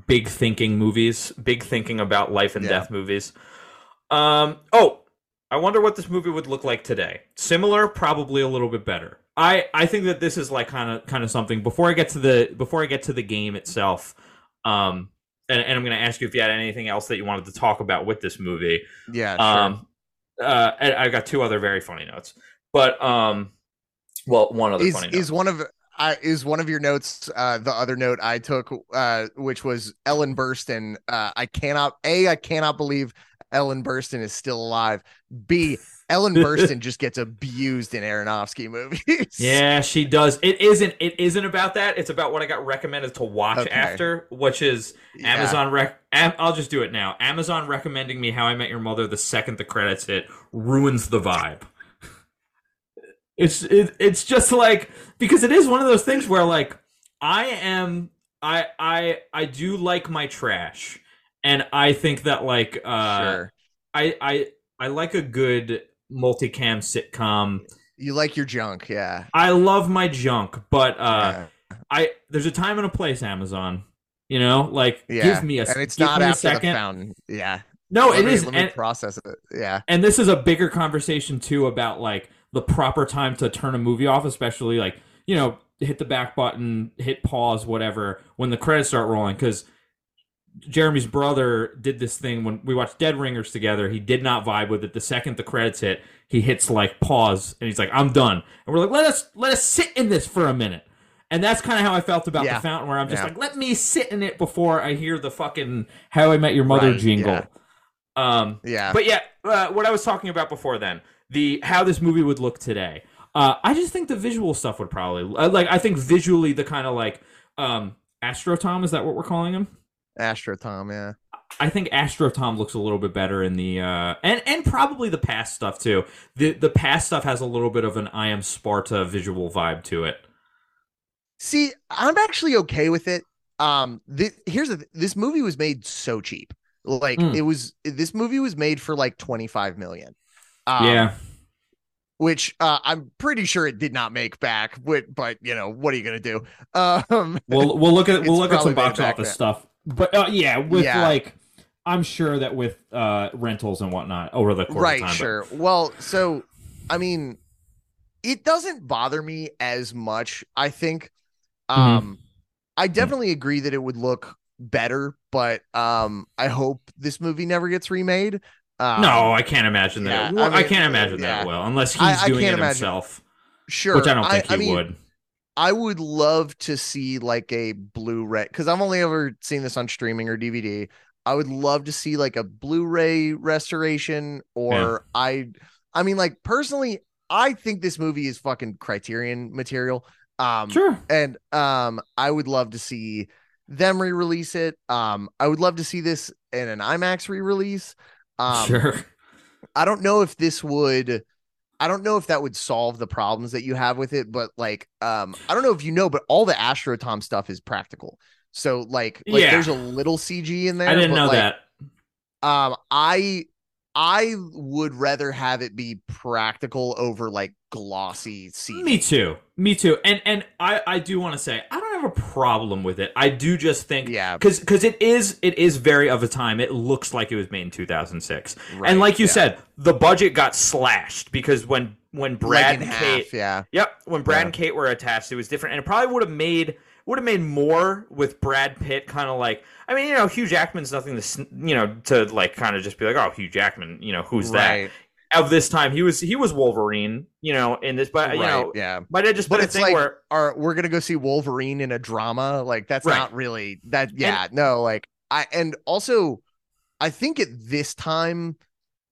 big thinking movies, big thinking about life and yeah. death movies. Um. Oh. I wonder what this movie would look like today. Similar, probably a little bit better. I, I think that this is like kind of kind of something. Before I get to the before I get to the game itself, um, and, and I'm going to ask you if you had anything else that you wanted to talk about with this movie. Yeah. Um, sure. uh, I got two other very funny notes, but um, well, one other is, funny note. is one of I is one of your notes. Uh, the other note I took, uh, which was Ellen Burstyn. Uh, I cannot a I cannot believe. Ellen Burstyn is still alive. B, Ellen Burstyn just gets abused in Aronofsky movies. Yeah, she does. It isn't. It isn't about that. It's about what I got recommended to watch okay. after, which is yeah. Amazon. Rec- I'll just do it now. Amazon recommending me How I Met Your Mother the second the credits hit ruins the vibe. It's it, it's just like, because it is one of those things where like I am I I I do like my trash. And I think that, like, uh, sure. I, I I like a good multicam sitcom. You like your junk, yeah. I love my junk, but uh, yeah. I there's a time and a place, Amazon. You know, like, yeah. give me a second. And it's not after second. The Fountain. Yeah. No, let it me, is. Let me and, process it, yeah. And this is a bigger conversation, too, about, like, the proper time to turn a movie off, especially, like, you know, hit the back button, hit pause, whatever, when the credits start rolling, because... Jeremy's brother did this thing when we watched Dead Ringers together. He did not vibe with it. The second the credits hit, he hits like pause and he's like, I'm done. And we're like, let us let us sit in this for a minute. And that's kind of how I felt about yeah. The Fountain, where I'm just yeah. like, let me sit in it before I hear the fucking How I Met Your Mother right. jingle. Yeah. Um, yeah. But yeah, uh, what I was talking about before then, the how this movie would look today. Uh, I just think the visual stuff would probably like, I think visually the kind of like um, Astro Tom, is that what we're calling him? Astro Tom, yeah. I think Astro Tom looks a little bit better in the uh, and and probably the past stuff too. The the past stuff has a little bit of an I Am Sparta visual vibe to it. See, I'm actually okay with it. Um, th- here's the th- this movie was made so cheap. Like mm. it was this movie was made for like twenty-five million. Um, yeah. Which uh, I'm pretty sure it did not make back, but, but you know, what are you going to do? Um, we'll we'll look at we'll look at some box office now. Stuff. But uh, yeah, with yeah. like, I'm sure that with uh, rentals and whatnot over the course right, of time. Right, sure. But... Well, so, I mean, it doesn't bother me as much, I think. Um, mm-hmm. I definitely mm-hmm. agree that it would look better, but um, I hope this movie never gets remade. Um, no, I can't imagine yeah, that. Well, I, mean, I can't imagine yeah. that well, unless he's I, doing I it imagine. himself. Sure. Which I don't think I, he I mean, would. I would love to see like a Blu-ray, because I've only ever seen this on streaming or D V D. I would love to see like a Blu-ray restoration or yeah. I I mean, like, personally, I think this movie is fucking Criterion material. Um, sure. And um, I would love to see them re-release it. Um, I would love to see this in an IMAX re-release. Um, sure. I don't know if this would... I don't know if that would solve the problems that you have with it, but like, um, I don't know if you know, but all the Astro Tom stuff is practical. So like, like yeah. there's a little C G in there. I didn't but know like, that. Um, I, I would rather have it be practical over like glossy C G. Me too. Me too. And, and I, I do want to say, I don't have a problem with it. I do just think, yeah, cause, cause it is, it is very of a time. It looks like it was made in two thousand six. Right, and like you yeah. said, the budget got slashed because when, when Brad like and Kate, half, yeah. yep. When Brad yeah. and Kate were attached, it was different, and it probably would have made, would have made more with Brad Pitt kind of like, I mean, you know, Hugh Jackman's nothing to, you know, to like kind of just be like, oh, Hugh Jackman, you know, who's right. that? of this time. He was he was Wolverine, you know, in this, but right, you know, yeah. But it just but it's like, where are we're gonna go see Wolverine in a drama? Like that's right. not really that. Yeah, and, no, like I and also I think at this time,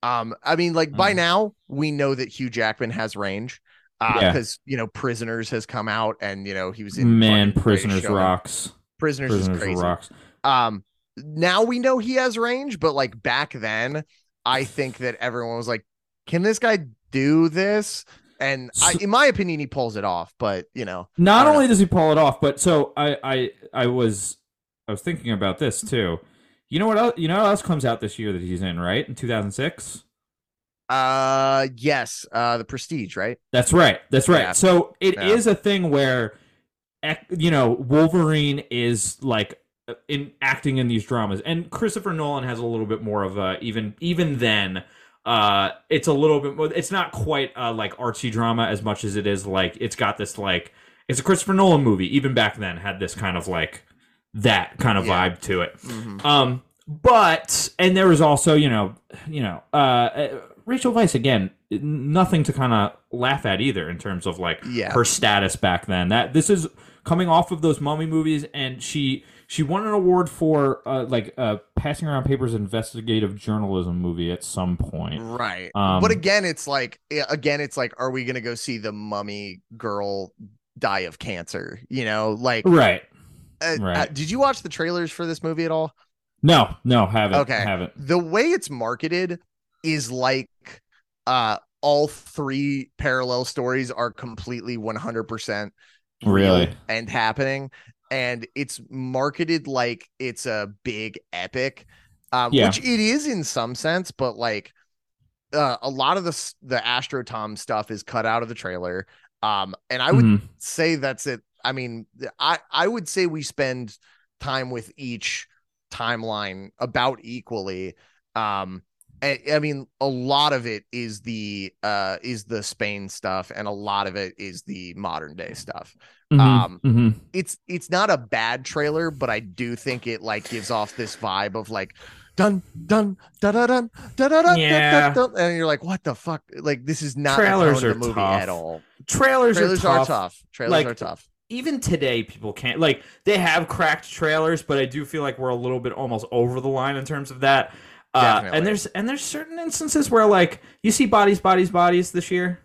um, I mean, like by mm. now we know that Hugh Jackman has range. Because, uh, yeah. you know, Prisoners has come out and, you know, he was in. Man, Prisoners rocks. Prisoners, Prisoners is crazy. Rocks. Um, now we know he has range, but like back then, I think that everyone was like, can this guy do this? And so, I, in my opinion, he pulls it off. But, you know, not only know. does he pull it off, but so I, I, I was I was thinking about this, too. You know what else, you know what else comes out this year that he's in, right? In two thousand six? Uh, yes. Uh, The Prestige, right? That's right. That's right. Yeah. So it yeah. is a thing where, you know, Wolverine is like in acting in these dramas, and Christopher Nolan has a little bit more of a, even, even then, uh, it's a little bit more, it's not quite uh like artsy drama as much as it is like, it's got this, like, it's a Christopher Nolan movie. Even back then had this kind of like that kind of yeah. vibe to it. Mm-hmm. Um, but, and there was also, you know, you know, uh, Rachel Weisz, again, nothing to kind of laugh at either in terms of like yeah. her status back then. That this is coming off of those Mummy movies, and she she won an award for uh, like uh, Passing Around Papers investigative journalism movie at some point, right? Um, but again, it's like again, it's like, are we gonna go see the Mummy girl die of cancer? You know, like right. Uh, right. Uh, did you watch the trailers for this movie at all? No, no, haven't. Okay, haven't. The way it's marketed is like uh all three parallel stories are completely one hundred percent really and happening, and it's marketed like it's a big epic, um yeah. which it is in some sense, but like uh, a lot of the the Astro Tom stuff is cut out of the trailer, um and I would mm-hmm. say that's it. I mean, I I would say we spend time with each timeline about equally. um I mean, a lot of it is the uh, is the Spain stuff, and a lot of it is the modern day stuff. Mm-hmm, um, mm-hmm. It's it's not a bad trailer, but I do think it like gives off this vibe of like dun dun da da dun da da dun, yeah. dun, dun, dun, and you're like, what the fuck? Like, this is not trailers are the movie tough. At all. Trailers, trailers are, are tough. tough. Trailers like, are tough. Even today, people can't like they have cracked trailers, but I do feel like we're a little bit almost over the line in terms of that. Uh, and there's and there's certain instances where like you see bodies, bodies, bodies this year.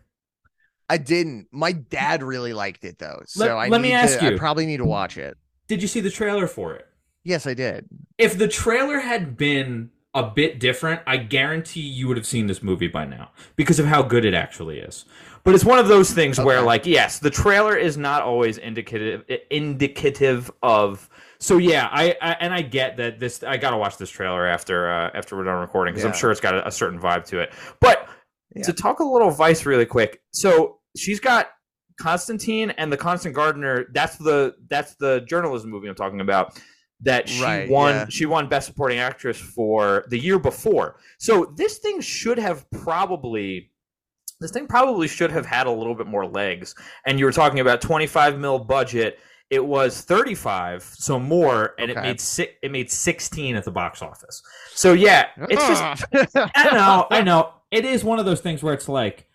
I didn't. My dad really liked it though, so let, I let need me ask to, you. I probably need to watch it. Did you see the trailer for it? Yes, I did. If the trailer had been a bit different, I guarantee you would have seen this movie by now because of how good it actually is. But it's one of those things okay. where like yes, the trailer is not always indicative indicative of. So yeah, I, I and I get that this. I gotta watch this trailer after uh, after we're done recording because yeah. I'm sure it's got a, a certain vibe to it. But yeah. to talk a little Vice really quick, so she's got Constantine and the Constant Gardener. That's the that's the journalism movie I'm talking about. That she right, won yeah. she won Best Supporting Actress for the year before. So this thing should have probably. This thing probably should have had a little bit more legs. And you were talking about twenty-five mil budget. It was thirty-five, so more, and okay. it made si- it made sixteen at the box office. So yeah, it's just I know, I know. It is one of those things where it's like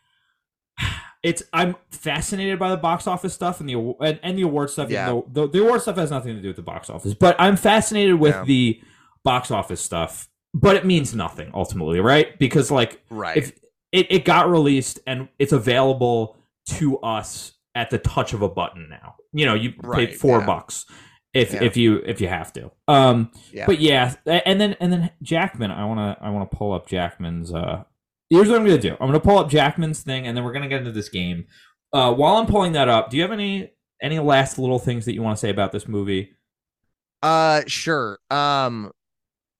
it's I'm fascinated by the box office stuff and the and, and the award stuff. Yeah. Even though the, the award stuff has nothing to do with the box office, but I'm fascinated with yeah. the box office stuff. But it means nothing ultimately, right? Because like right. if it, it got released and it's available to us at the touch of a button now. You know, you right, pay four yeah. bucks if yeah. if you if you have to. Um, yeah. But yeah, and then and then Jackman. I wanna I wanna pull up Jackman's. Uh, here's what I'm gonna do. I'm gonna pull up Jackman's thing, and then we're gonna get into this game. Uh, while I'm pulling that up, do you have any any last little things that you want to say about this movie? Uh, sure. Um,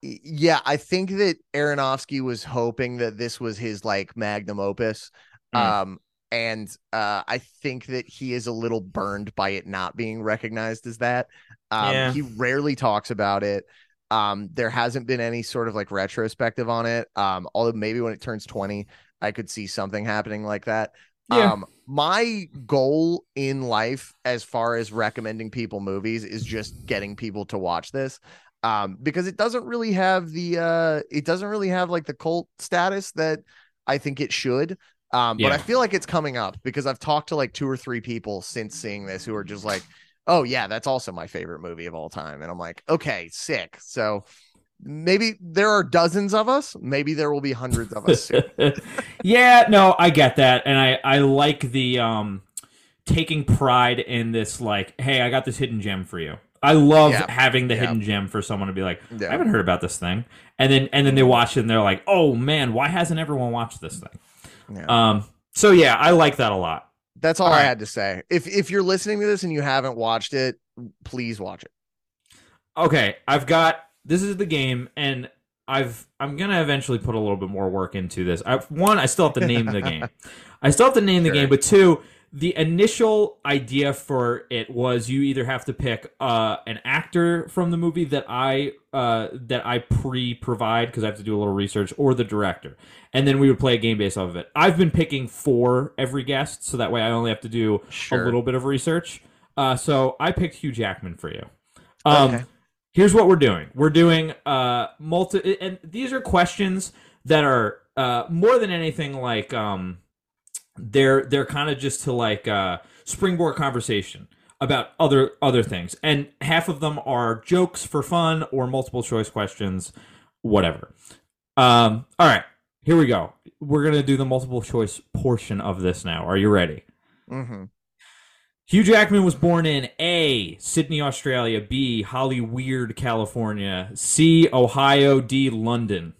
yeah, I think that Aronofsky was hoping that this was his like magnum opus. Mm. Um. And uh, I think that he is a little burned by it not being recognized as that. Um, yeah. He rarely talks about it. Um, there hasn't been any sort of like retrospective on it. Um, although maybe when it turns twenty, I could see something happening like that. Yeah. Um, my goal in life, as far as recommending people movies, is just getting people to watch this. Um, because it doesn't really have the uh, it doesn't really have like the cult status that I think it should. Um, yeah. But I feel like it's coming up because I've talked to like two or three people since seeing this who are just like, oh yeah, that's also my favorite movie of all time. And I'm like, okay, sick. So maybe there are dozens of us. Maybe there will be hundreds of us soon. Yeah, no, I get that. And I, I like the um, taking pride in this, like, hey, I got this hidden gem for you. I love yeah. having the yeah. hidden gem for someone to be like, yeah. I haven't heard about this thing. And then and then they watch it and they're like, oh man, why hasn't everyone watched this thing? Yeah. Um, so yeah, I like that a lot. That's all, all right. I had to say. If if you're listening to this and you haven't watched it, please watch it. Okay, I've got this is the game, and I've I'm gonna eventually put a little bit more work into this. I one, I still have to name the game. I still have to name sure. the game, but two, the initial idea for it was you either have to pick uh, an actor from the movie that I uh, that I pre-provide because I have to do a little research, or the director, and then we would play a game based off of it. I've been picking for every guest, so that way I only have to do sure. a little bit of research. Uh, so I picked Hugh Jackman for you. Um, okay. Here's what we're doing. We're doing uh, multi, and these are questions that are uh, more than anything like. Um, They're they're kind of just to like uh, springboard conversation about other other things, and half of them are jokes for fun or multiple choice questions, whatever. Um, all right, here we go. We're gonna do the multiple choice portion of this now. Are you ready? Mm-hmm. Hugh Jackman was born in A, Sydney, Australia; B, Hollyweird, California; C, Ohio; D, London.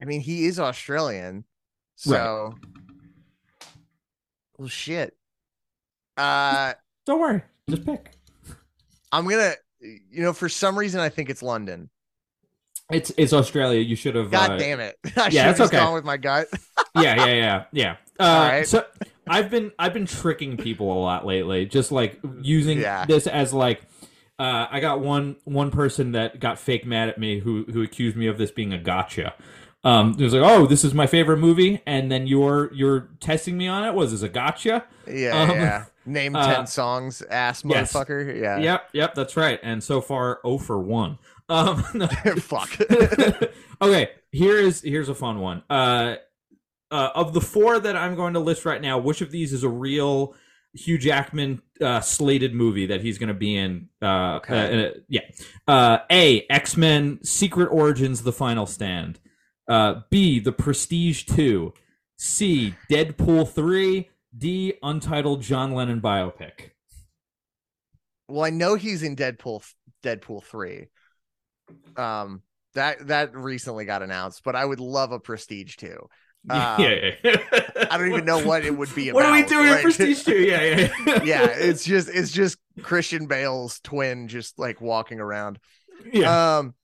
I mean, he is Australian, so. Right. Well, shit. Uh, Don't worry. Just pick. I'm gonna, you know, for some reason, I think it's London. It's it's Australia. You should have. God uh, damn it! I yeah, that's okay. Gone with my gut. yeah, yeah, yeah, yeah. Uh, All right. So I've been I've been tricking people a lot lately, just like using yeah. this as like. Uh, I got one one person that got fake mad at me who who accused me of this being a gotcha. Um, it was like, oh, this is my favorite movie, and then you're you're testing me on it. Was this a gotcha? Yeah, um, yeah. Name ten uh, songs, ass yes. motherfucker. Yeah, yep, yep, that's right. And so far, oh for one. Um, no. Fuck. Okay, here is here's a fun one. Uh, uh, of the four that I'm going to list right now, which of these is a real Hugh Jackman uh, slated movie that he's going to be in? Uh, okay. uh, yeah. Uh, A, X-Men: Secret Origins, The Final Stand. Uh, B, The Prestige two. C, Deadpool three. D, Untitled John Lennon Biopic. Well, I know he's in Deadpool Deadpool three. Um, that that recently got announced, but I would love a Prestige two. Um, yeah, yeah. I don't even know what it would be about. What are we doing like, in Prestige two? Yeah, yeah. Yeah. Yeah, it's just it's just Christian Bale's twin just like walking around. Yeah. Um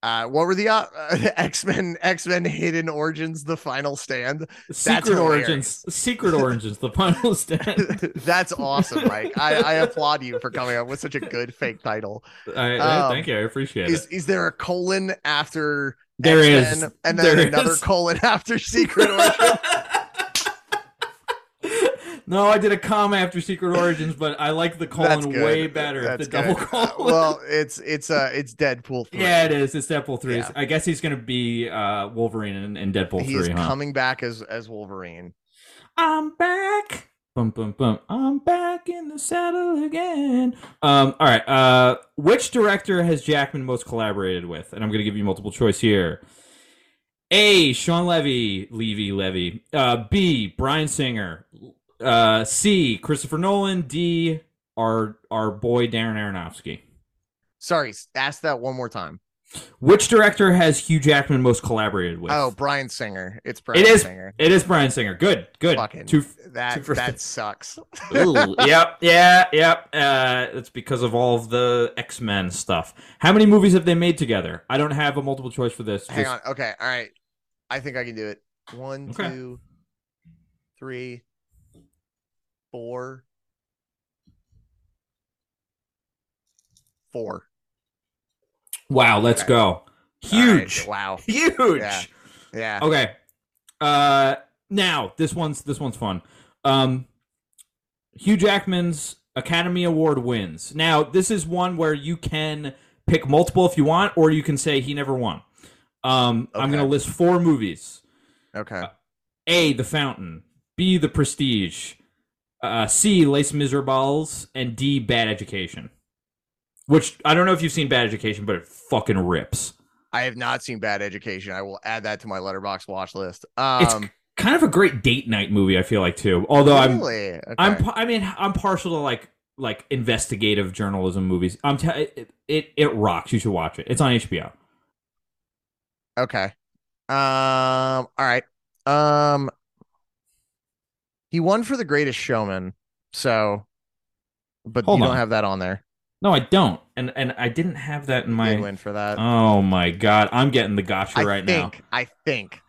Uh, what were the uh, X-Men? X-Men: Hidden Origins, The Final Stand. That's Secret Origins. Secret Origins, The Final Stand. That's awesome, Mike. I, I applaud you for coming up with such a good fake title. I, um, thank you. I appreciate is, it. Is there a colon after there X-Men, is, and then there another is. colon after Secret Origins? No, I did a comma after Secret Origins, but I like the colon way better. That's the good. Double colon. Uh, well, it's it's uh it's Deadpool three. Yeah, it is. It's Deadpool three. Yeah. I guess he's gonna be uh, Wolverine in, in Deadpool he's three. He's coming huh? back as as Wolverine. I'm back. Bum bum bum. I'm back in the saddle again. Um. All right. Uh, which director has Jackman most collaborated with? And I'm gonna give you multiple choice here. A, Sean Levy. Levy. Levy. Uh, B, Bryan Singer. Uh, C, Christopher Nolan. D, our our boy Darren Aronofsky. Sorry, ask that one more time. Which director has Hugh Jackman most collaborated with? Oh, Bryan Singer. It's Bryan it is, Singer. It is Bryan Singer. Good, good. Fucking two, that two that sucks. Ooh, yep, yeah, yep. Uh, it's because of all of the X-Men stuff. How many movies have they made together? I don't have a multiple choice for this. Hang Just... on. Okay, all right. I think I can do it. One, okay. two, three. Four. Four. Wow, let's okay. go. Huge. Right. Wow. Huge. Yeah. yeah. Okay. Uh now this one's this one's fun. Um Hugh Jackman's Academy Award wins. Now, this is one where you can pick multiple if you want, or you can say he never won. Um, okay. I'm going to list four movies. Okay. Uh, A, The Fountain. B, The Prestige. Uh, C, Les Misérables. And D, Bad Education. Which, I don't know if you've seen Bad Education, but it fucking rips. I have not seen Bad Education. I will add that to my Letterboxd watch list. Um, it's kind of a great date night movie, I feel like, too. Although really? I'm, okay. I'm, I mean, I'm partial to like like investigative journalism movies. I'm t- it, it it rocks. You should watch it. It's on H B O. Okay. Um. All right. Um. He won for The Greatest Showman, so, but Hold you on. Don't have that on there. No, I don't, and and I didn't have that in my. You win for that. Oh my god, I'm getting the gotcha I right think, now. I think.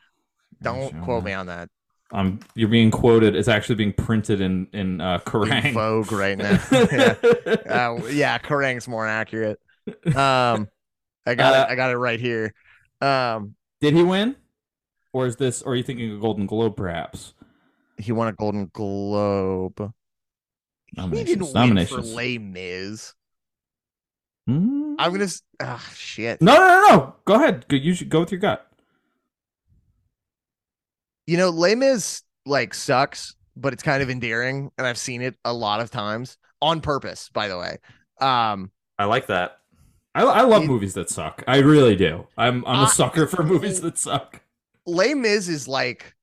Don't Showman. Quote me on that. Um, you're being quoted. It's actually being printed in in uh, Kerrang. In Vogue right now. yeah. Uh, yeah, Kerrang's more accurate. Um, I got uh, it. I got it right here. Um, did he win, or is this? Or are you thinking a Golden Globe, perhaps? He won a Golden Globe. He didn't win for Les Mis. Mm. I'm gonna. Oh, shit. No, no, no, no. Go ahead. You should go with your gut. You know, Les Mis like sucks, but it's kind of endearing, and I've seen it a lot of times on purpose. By the way, um, I like that. I, I love it, movies that suck. I really do. I'm I'm a uh, sucker for movies that suck. Les Mis is like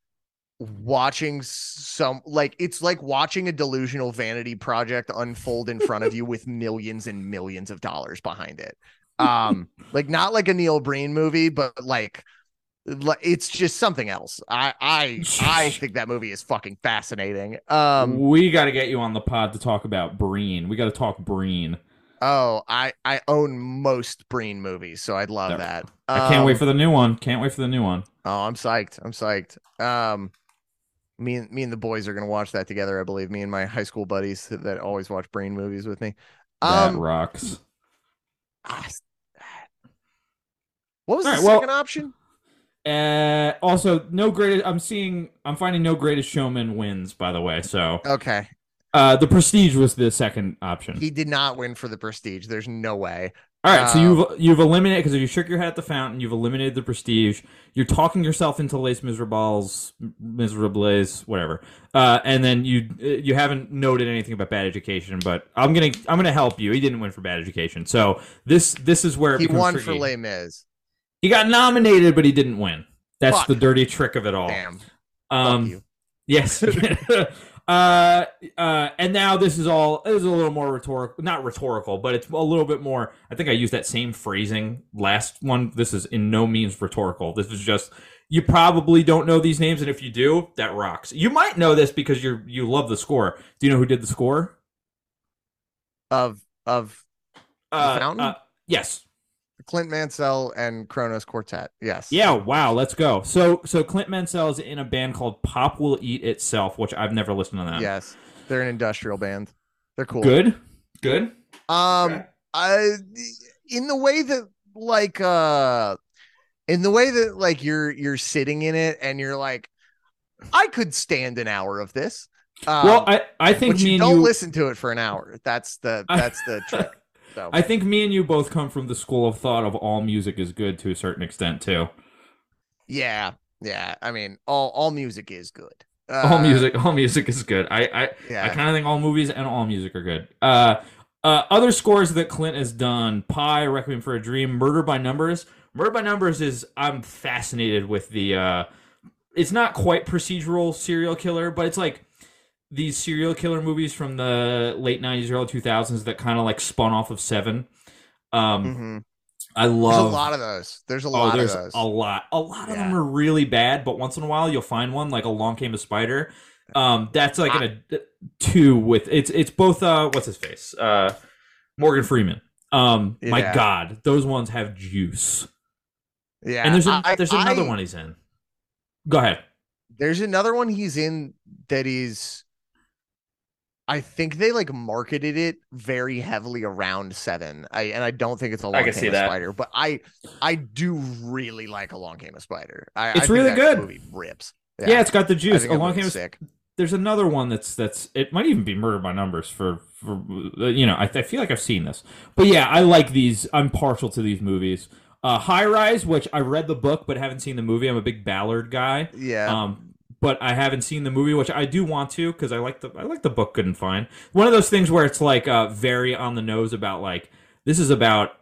watching some like it's like watching a delusional vanity project unfold in front of you with millions and millions of dollars behind it. Um, like not like a Neil Breen movie, but like it's just something else. I I I think that movie is fucking fascinating. Um, we got to get you on the pod to talk about Breen. We got to talk Breen. Oh, I, I own most Breen movies, so I'd love no. that. Um, I can't wait for the new one. Can't wait for the new one. Oh, I'm psyched. I'm psyched. Um, me and me and the boys are gonna watch that together. I believe me and my high school buddies that always watch Breen movies with me. Um, that rocks. I, what was All the right, second well, option? Uh, also, no greatest. I'm seeing. I'm finding no Greatest Showman wins. By the way, so okay. Uh, the Prestige was the second option. He did not win for The Prestige. There's no way. All right, um, so you've you've eliminated, because if you shook your head at The Fountain, you've eliminated The Prestige. You're talking yourself into Les Misérables, Miserables, whatever. Uh, and then you you haven't noted anything about Bad Education, but I'm gonna I'm gonna help you. He didn't win for Bad Education, so this this is where it he won tricky. For Les Mis. He got nominated, but he didn't win. That's Fuck. The dirty trick of it all. Damn. Um, Fuck you. Yes. Uh, uh, and now this is all, this is a little more rhetorical, not rhetorical, but it's a little bit more, I think I used that same phrasing last one. This is in no means rhetorical. This is just, you probably don't know these names. And if you do, that rocks. You might know this because you're, you love the score. Do you know who did the score? Of, of uh, The Fountain? Uh, yes. Clint Mansell and Kronos Quartet. Yes. Yeah. Wow. Let's go. So, so Clint Mansell is in a band called Pop Will Eat Itself, which I've never listened to that. Yes. They're an industrial band. They're cool. Good. Good. Um, okay. I, in the way that like, uh, in the way that like you're, you're sitting in it and you're like, I could stand an hour of this. Um, well, I, I think but me you and don't you... listen to it for an hour. That's the, that's the trick. So. I think me and you both come from the school of thought of all music is good to a certain extent, too. Yeah, yeah. I mean, all all music is good. Uh, all music, all music is good. I I, yeah. I kind of think all movies and all music are good. Uh, uh, other scores that Clint has done: Pi, Requiem for a Dream, Murder by Numbers. Murder by Numbers is I'm fascinated with the. Uh, it's not quite procedural serial killer, but it's like. These serial killer movies from the late nineties, early two thousands that kind of like spun off of Seven. Um, mm-hmm. I love there's a lot of those. There's a lot oh, there's of those. A lot, a lot yeah. of them are really bad, but once in a while you'll find one like Along Came a Spider. Um, that's like I... a two with it's it's both. Uh, what's his face? Uh, Morgan Freeman. Um, yeah. My God, those ones have juice. Yeah, and there's a, I, there's another I... one he's in. Go ahead. There's another one he's in that is. I think they like marketed it very heavily around Seven. I and I don't think it's a Long Game Spider, but I I do really like a Long Game of Spider. I, it's I think really that good. Movie rips. Yeah. yeah, it's got the juice. A Long Game sick. There's another one that's that's it might even be Murder by Numbers for, for you know I, I feel like I've seen this, but yeah, I like these. I'm partial to these movies. Uh, High Rise, which I read the book but haven't seen the movie. I'm a big Ballard guy. Yeah. Um, but I haven't seen the movie, which I do want to because I like the I like the book. Good and fine. One of those things where it's like uh, very on the nose about like this is about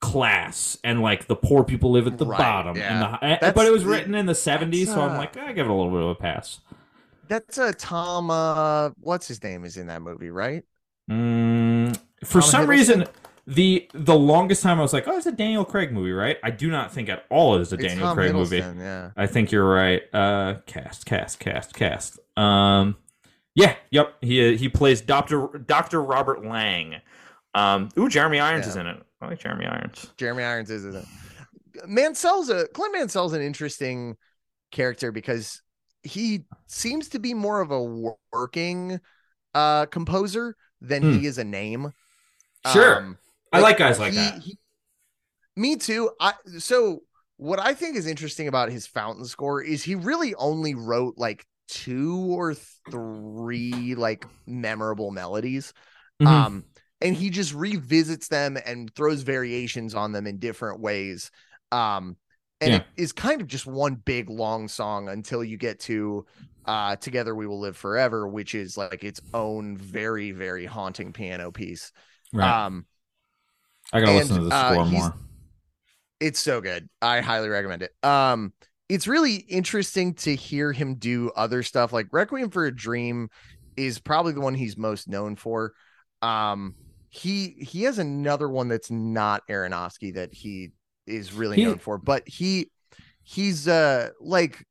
class and like the poor people live at the right, bottom. Yeah. And the, but it was written in the seventies, uh... so I'm like I give it a little bit of a pass. That's a Tom, uh, what's his name is in that movie, right? Mm, for Tom some Hiddleston? reason, the the longest time I was like, oh, it's a Daniel Craig movie, right? I do not think at all it is a it's Daniel Tom Craig Hiddleston, movie. Yeah. I think you're right. Uh, cast, cast, cast, cast. Um, yeah, yep. He he plays Doctor Doctor Robert Lang. Um, ooh, Jeremy Irons yeah. is in it. I like Jeremy Irons. Jeremy Irons is in it. Mansell's a Clint Mansell's an interesting character because he seems to be more of a working uh, composer than hmm. he is a name. Sure. Um, I like, like guys like he, that. He, me too. I, so what I think is interesting about his Fountain score is he really only wrote like two or three like memorable melodies. Mm-hmm. Um, and he just revisits them and throws variations on them in different ways. Um, And yeah. it is kind of just one big long song until you get to uh, Together We Will Live Forever, which is like its own very, very haunting piano piece. Right. Um, I got to listen to the score uh, more. It's so good. I highly recommend it. Um, it's really interesting to hear him do other stuff. Like Requiem for a Dream is probably the one he's most known for. Um, he, he has another one that's not Aronofsky that he... is really he, known for, but he he's uh like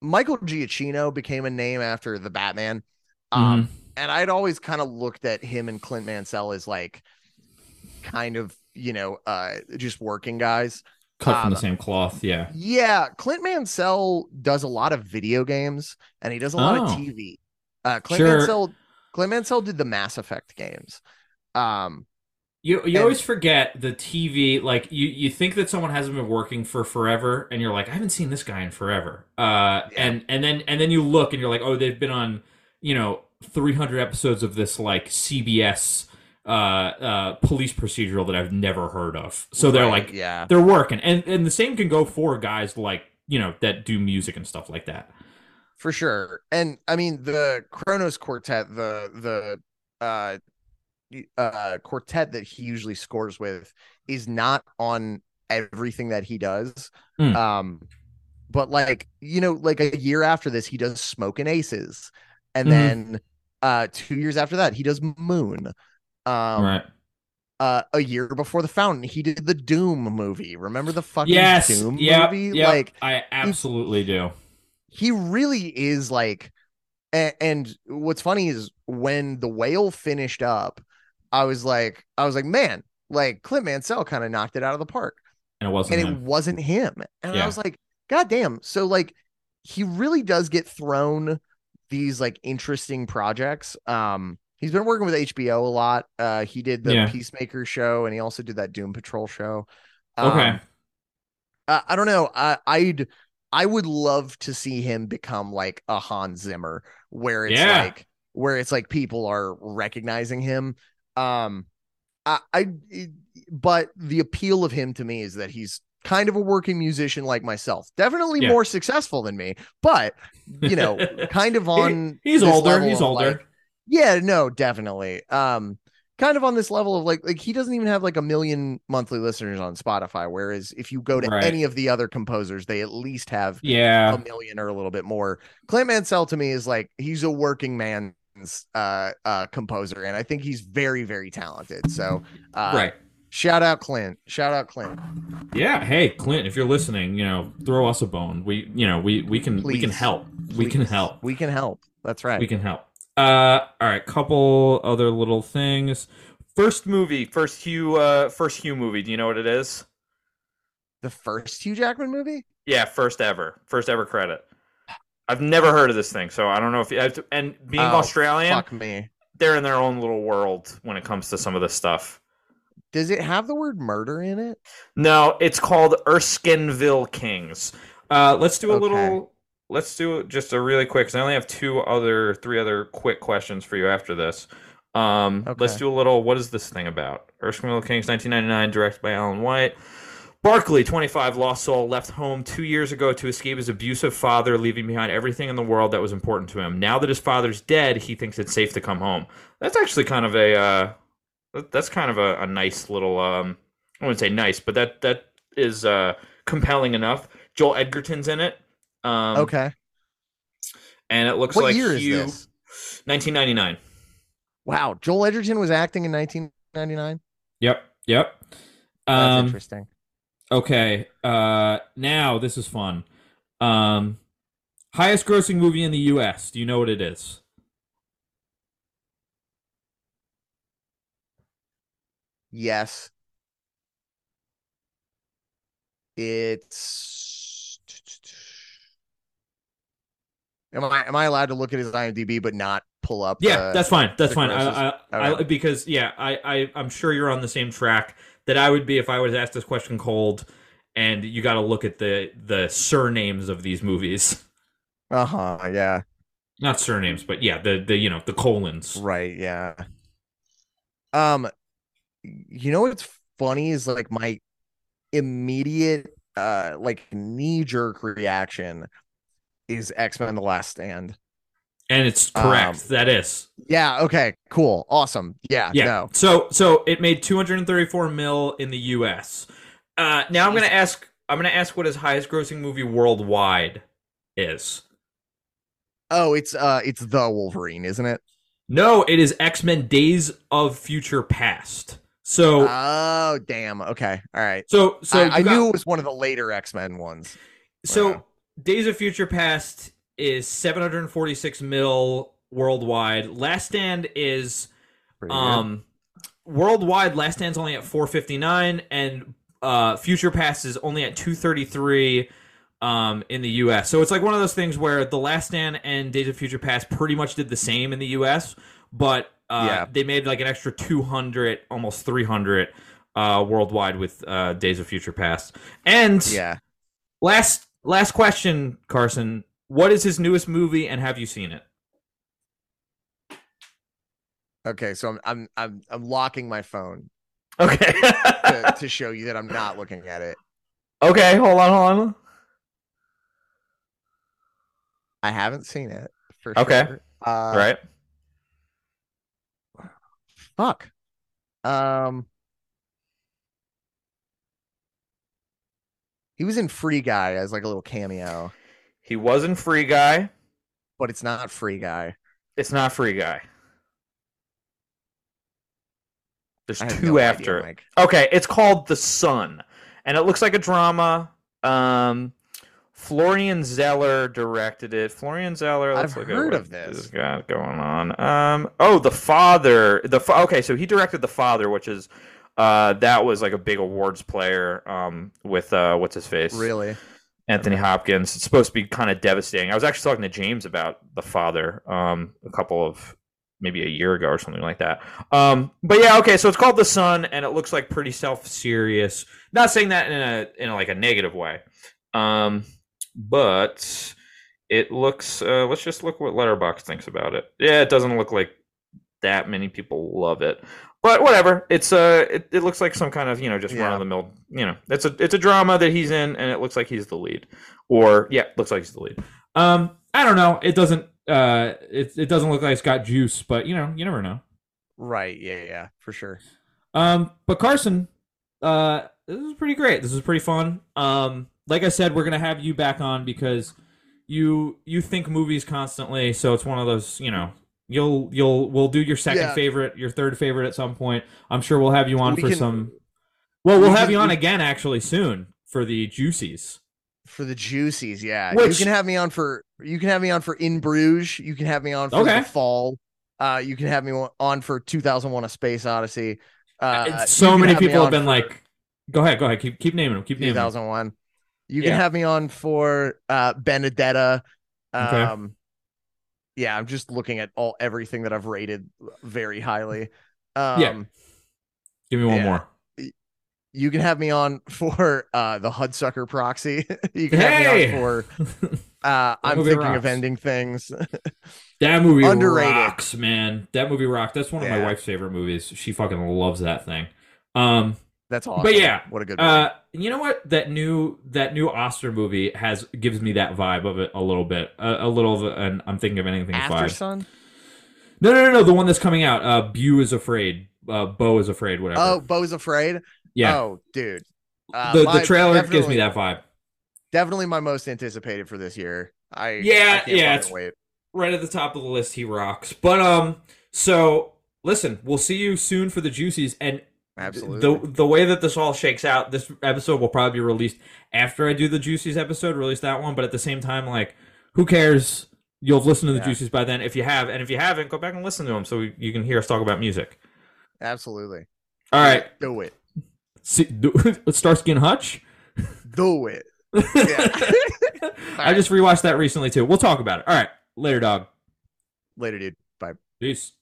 Michael Giacchino became a name after the Batman. Um mm-hmm. And I'd always kind of looked at him and Clint Mansell as like kind of, you know, uh just working guys. Cut um, from the same cloth, yeah. Yeah, Clint Mansell does a lot of video games and he does a lot oh. of T V. Uh Clint sure. Mansell Clint Mansell did the Mass Effect games. Um You you and, always forget the T V, like, you, you think that someone hasn't been working for forever, and you're like, I haven't seen this guy in forever. Uh, yeah. and, and then and then you look, and you're like, oh, they've been on, you know, three hundred episodes of this, like, C B S uh, uh, police procedural that I've never heard of. So right, they're, like, yeah. they're working. And, and the same can go for guys, like, you know, that do music and stuff like that. For sure. And, I mean, the Kronos Quartet, the... the uh, Uh, quartet that he usually scores with is not on everything that he does. Mm. Um, but like, you know, like a year after this, he does Smoke and Aces. And mm. then uh, two years after that, he does Moon. Um, right. Uh, a year before The Fountain, he did the Doom movie. Remember the fucking yes. Doom yep. movie? Yep. Like, I absolutely he, do. He really is like, and, and what's funny is when The Whale finished up, I was like, I was like, man, like Clint Mansell kind of knocked it out of the park, and it wasn't, and him. it wasn't him. And yeah. I was like, God damn. So like, he really does get thrown these like interesting projects. Um, he's been working with H B O a lot. Uh, he did the yeah. Peacemaker show, and he also did that Doom Patrol show. Um, okay. Uh, I don't know. I, I'd, I would love to see him become like a Hans Zimmer, where it's yeah. like, where it's like people are recognizing him. Um, I, I, but the appeal of him to me is that he's kind of a working musician like myself, definitely yeah. more successful than me, but you know, kind of on, he, he's older, he's older. Like, yeah, no, definitely. Um, kind of on this level of like, like he doesn't even have like a million monthly listeners on Spotify. Whereas if you go to right. any of the other composers, they at least have yeah. a million or a little bit more. Clint Mansell to me is like, he's a working man. Uh, uh, composer, and I think he's very, very talented. So, uh, right. Shout out Clint. Shout out Clint. Yeah. Hey, Clint, if you're listening, you know, throw us a bone. We, you know, we we can Please. we can help. Please. We can help. We can help. That's right. We can help. Uh, all right. Couple other little things. First movie, first Hugh, uh, first Hugh movie. Do you know what it is? The first Hugh Jackman movie? Yeah, first ever, first ever credit. I've never heard of this thing, so I don't know if you have to, and being oh, Australian, fuck me. They're in their own little world when it comes to some of this stuff. Does it have the word murder in it? No, it's called Erskineville Kings. Uh, let's do a okay. little let's do just a really quick, because I only have two other, three other quick questions for you after this. Um, okay. Let's do a little, what is this thing about? Erskine King's nineteen ninety-nine, directed by Alan White. Barkley, twenty-five, lost soul, left home two years ago to escape his abusive father, leaving behind everything in the world that was important to him. Now that his father's dead, he thinks it's safe to come home. That's actually kind of a, uh, that's kind of a, a nice little, um, I wouldn't say nice, but that that is uh, compelling enough. Joel Edgerton's in it. Um, okay. And it looks what like year Hugh, is this? nineteen ninety-nine. Wow, Joel Edgerton was acting in nineteen ninety-nine? Yep, yep. That's um, interesting. Okay, uh, now this is fun. Um, highest grossing movie in the U S. Do you know what it is? Yes. It's... Am I, am I allowed to look at his IMDb but not pull up? Yeah, uh, that's fine. That's fine. I, I, okay. I, because, yeah, I, I, I'm sure you're on the same track that I would be if I was asked this question cold, and you got to look at the the surnames of these movies. Uh huh. Yeah. Not surnames, but yeah, the the you know the colons. Right. Yeah. Um, you know what's funny is like my immediate uh like knee jerk reaction is X-Men: The Last Stand, and it's correct. Um, that is. Yeah. Okay. Cool. Awesome. Yeah. Yeah. No. So so it made two hundred thirty-four mil in the U S. Uh, now I'm gonna ask. I'm gonna ask what his highest grossing movie worldwide is. Oh, it's uh, it's The Wolverine, isn't it? No, it is X-Men: Days of Future Past. So. Oh damn. Okay. All right. So so I, I got, knew it was one of the later X-Men ones. So wow. Days of Future Past is seven hundred forty-six mil worldwide. Last Stand is um worldwide. Last Stand's only at four fifty-nine, and uh, Future Past is only at two thirty-three um, in the U S. So it's like one of those things where The Last Stand and Days of Future Past pretty much did the same in the U S, but uh, yeah. they made like an extra two hundred, almost three hundred uh, worldwide with uh, Days of Future Past. And yeah. last last question, Carson. What is his newest movie, and have you seen it? Okay, so I'm I'm I'm, I'm locking my phone. Okay, to, to show you that I'm not looking at it. Okay, hold on, hold on. I haven't seen it for okay. sure. Okay, uh, right. Fuck. Um, he was in Free Guy as like a little cameo. He was in Free Guy. But it's not Free Guy. It's not Free Guy. There's two no after idea, it. Mike. Okay, it's called The Sun. And it looks like a drama. Um, Florian Zeller directed it. Florian Zeller. Let's I've look heard at of this. This got going on. Um, oh, The Father. The fa- Okay, so he directed The Father, which is... Uh, that was like a big awards player um, with... Uh, what's his face? Really? Anthony Hopkins. It's supposed to be kind of devastating. I was actually talking to James about The Father um, a couple of maybe a year ago or something like that. Um, but yeah, okay. So it's called The Sun, and it looks like pretty self-serious. Not saying that in a in a, like a negative way, um, but it looks. Uh, let's just look what Letterboxd thinks about it. Yeah, it doesn't look like that many people love it, but whatever. It's uh, it, it looks like some kind of, you know, just yeah. run of the mill, you know, it's a, it's a drama that he's in, and it looks like he's the lead, or yeah, looks like he's the lead. Um, I don't know. It doesn't, uh, it, it doesn't look like it's got juice, but you know, you never know. Right. Yeah. Yeah, for sure. Um, but Carson, uh, this is pretty great. This is pretty fun. Um, like I said, we're going to have you back on because you, you think movies constantly. So it's one of those, you know, You'll you'll we'll do your second yeah. favorite, your third favorite at some point. I'm sure we'll have you on we for can, some. Well, we'll we have can, you on we, again actually soon for the Juicies. For the Juicies, yeah. Which, you can have me on for you can have me on for In Bruges. You can have me on for okay. The Fall. Uh, you can have me on for two thousand one: A Space Odyssey. Uh, so many have people have been like, "Go ahead, go ahead, keep keep naming them, keep naming two thousand one. Them. You yeah. can have me on for uh, Benedetta. Um, okay. Yeah, I'm just looking at all everything that I've rated very highly. Um, yeah. Give me one yeah. more. You can have me on for uh, the Hudsucker Proxy. You can hey! have me on for Uh, I'm thinking rocks. of ending things. That movie Underrated. rocks, man. That movie rocks. That's one of yeah. my wife's favorite movies. She fucking loves that thing. Um, That's awesome. But yeah, what a good movie. Uh, you know what? That new that new Oscar movie has gives me that vibe of it a little bit. A, a little of it, and I'm thinking of anything. After Sun? No, no, no, no. The one that's coming out. Uh, Beau is Afraid. Uh, Beau is Afraid. Whatever. Oh, Beau is Afraid. Yeah. Oh, dude. Uh, the, my, the trailer gives me that vibe. Definitely my most anticipated for this year. I yeah I can't yeah it's wait. Right at the top of the list. He rocks. But um, so listen, we'll see you soon for the Juicies, and absolutely the the way that this all shakes out, this episode will probably be released after I do the Juicies episode, release that one. But at the same time, like, who cares? You'll have listened to the yeah. Juicies by then if you have, and if you haven't, go back and listen to them so you can hear us talk about music. Absolutely. All right, do it. See, do, Starsky and Hutch. Do it. Yeah. I just rewatched that recently too. We'll talk about it. All right, later, dog. Later, dude. Bye. Peace.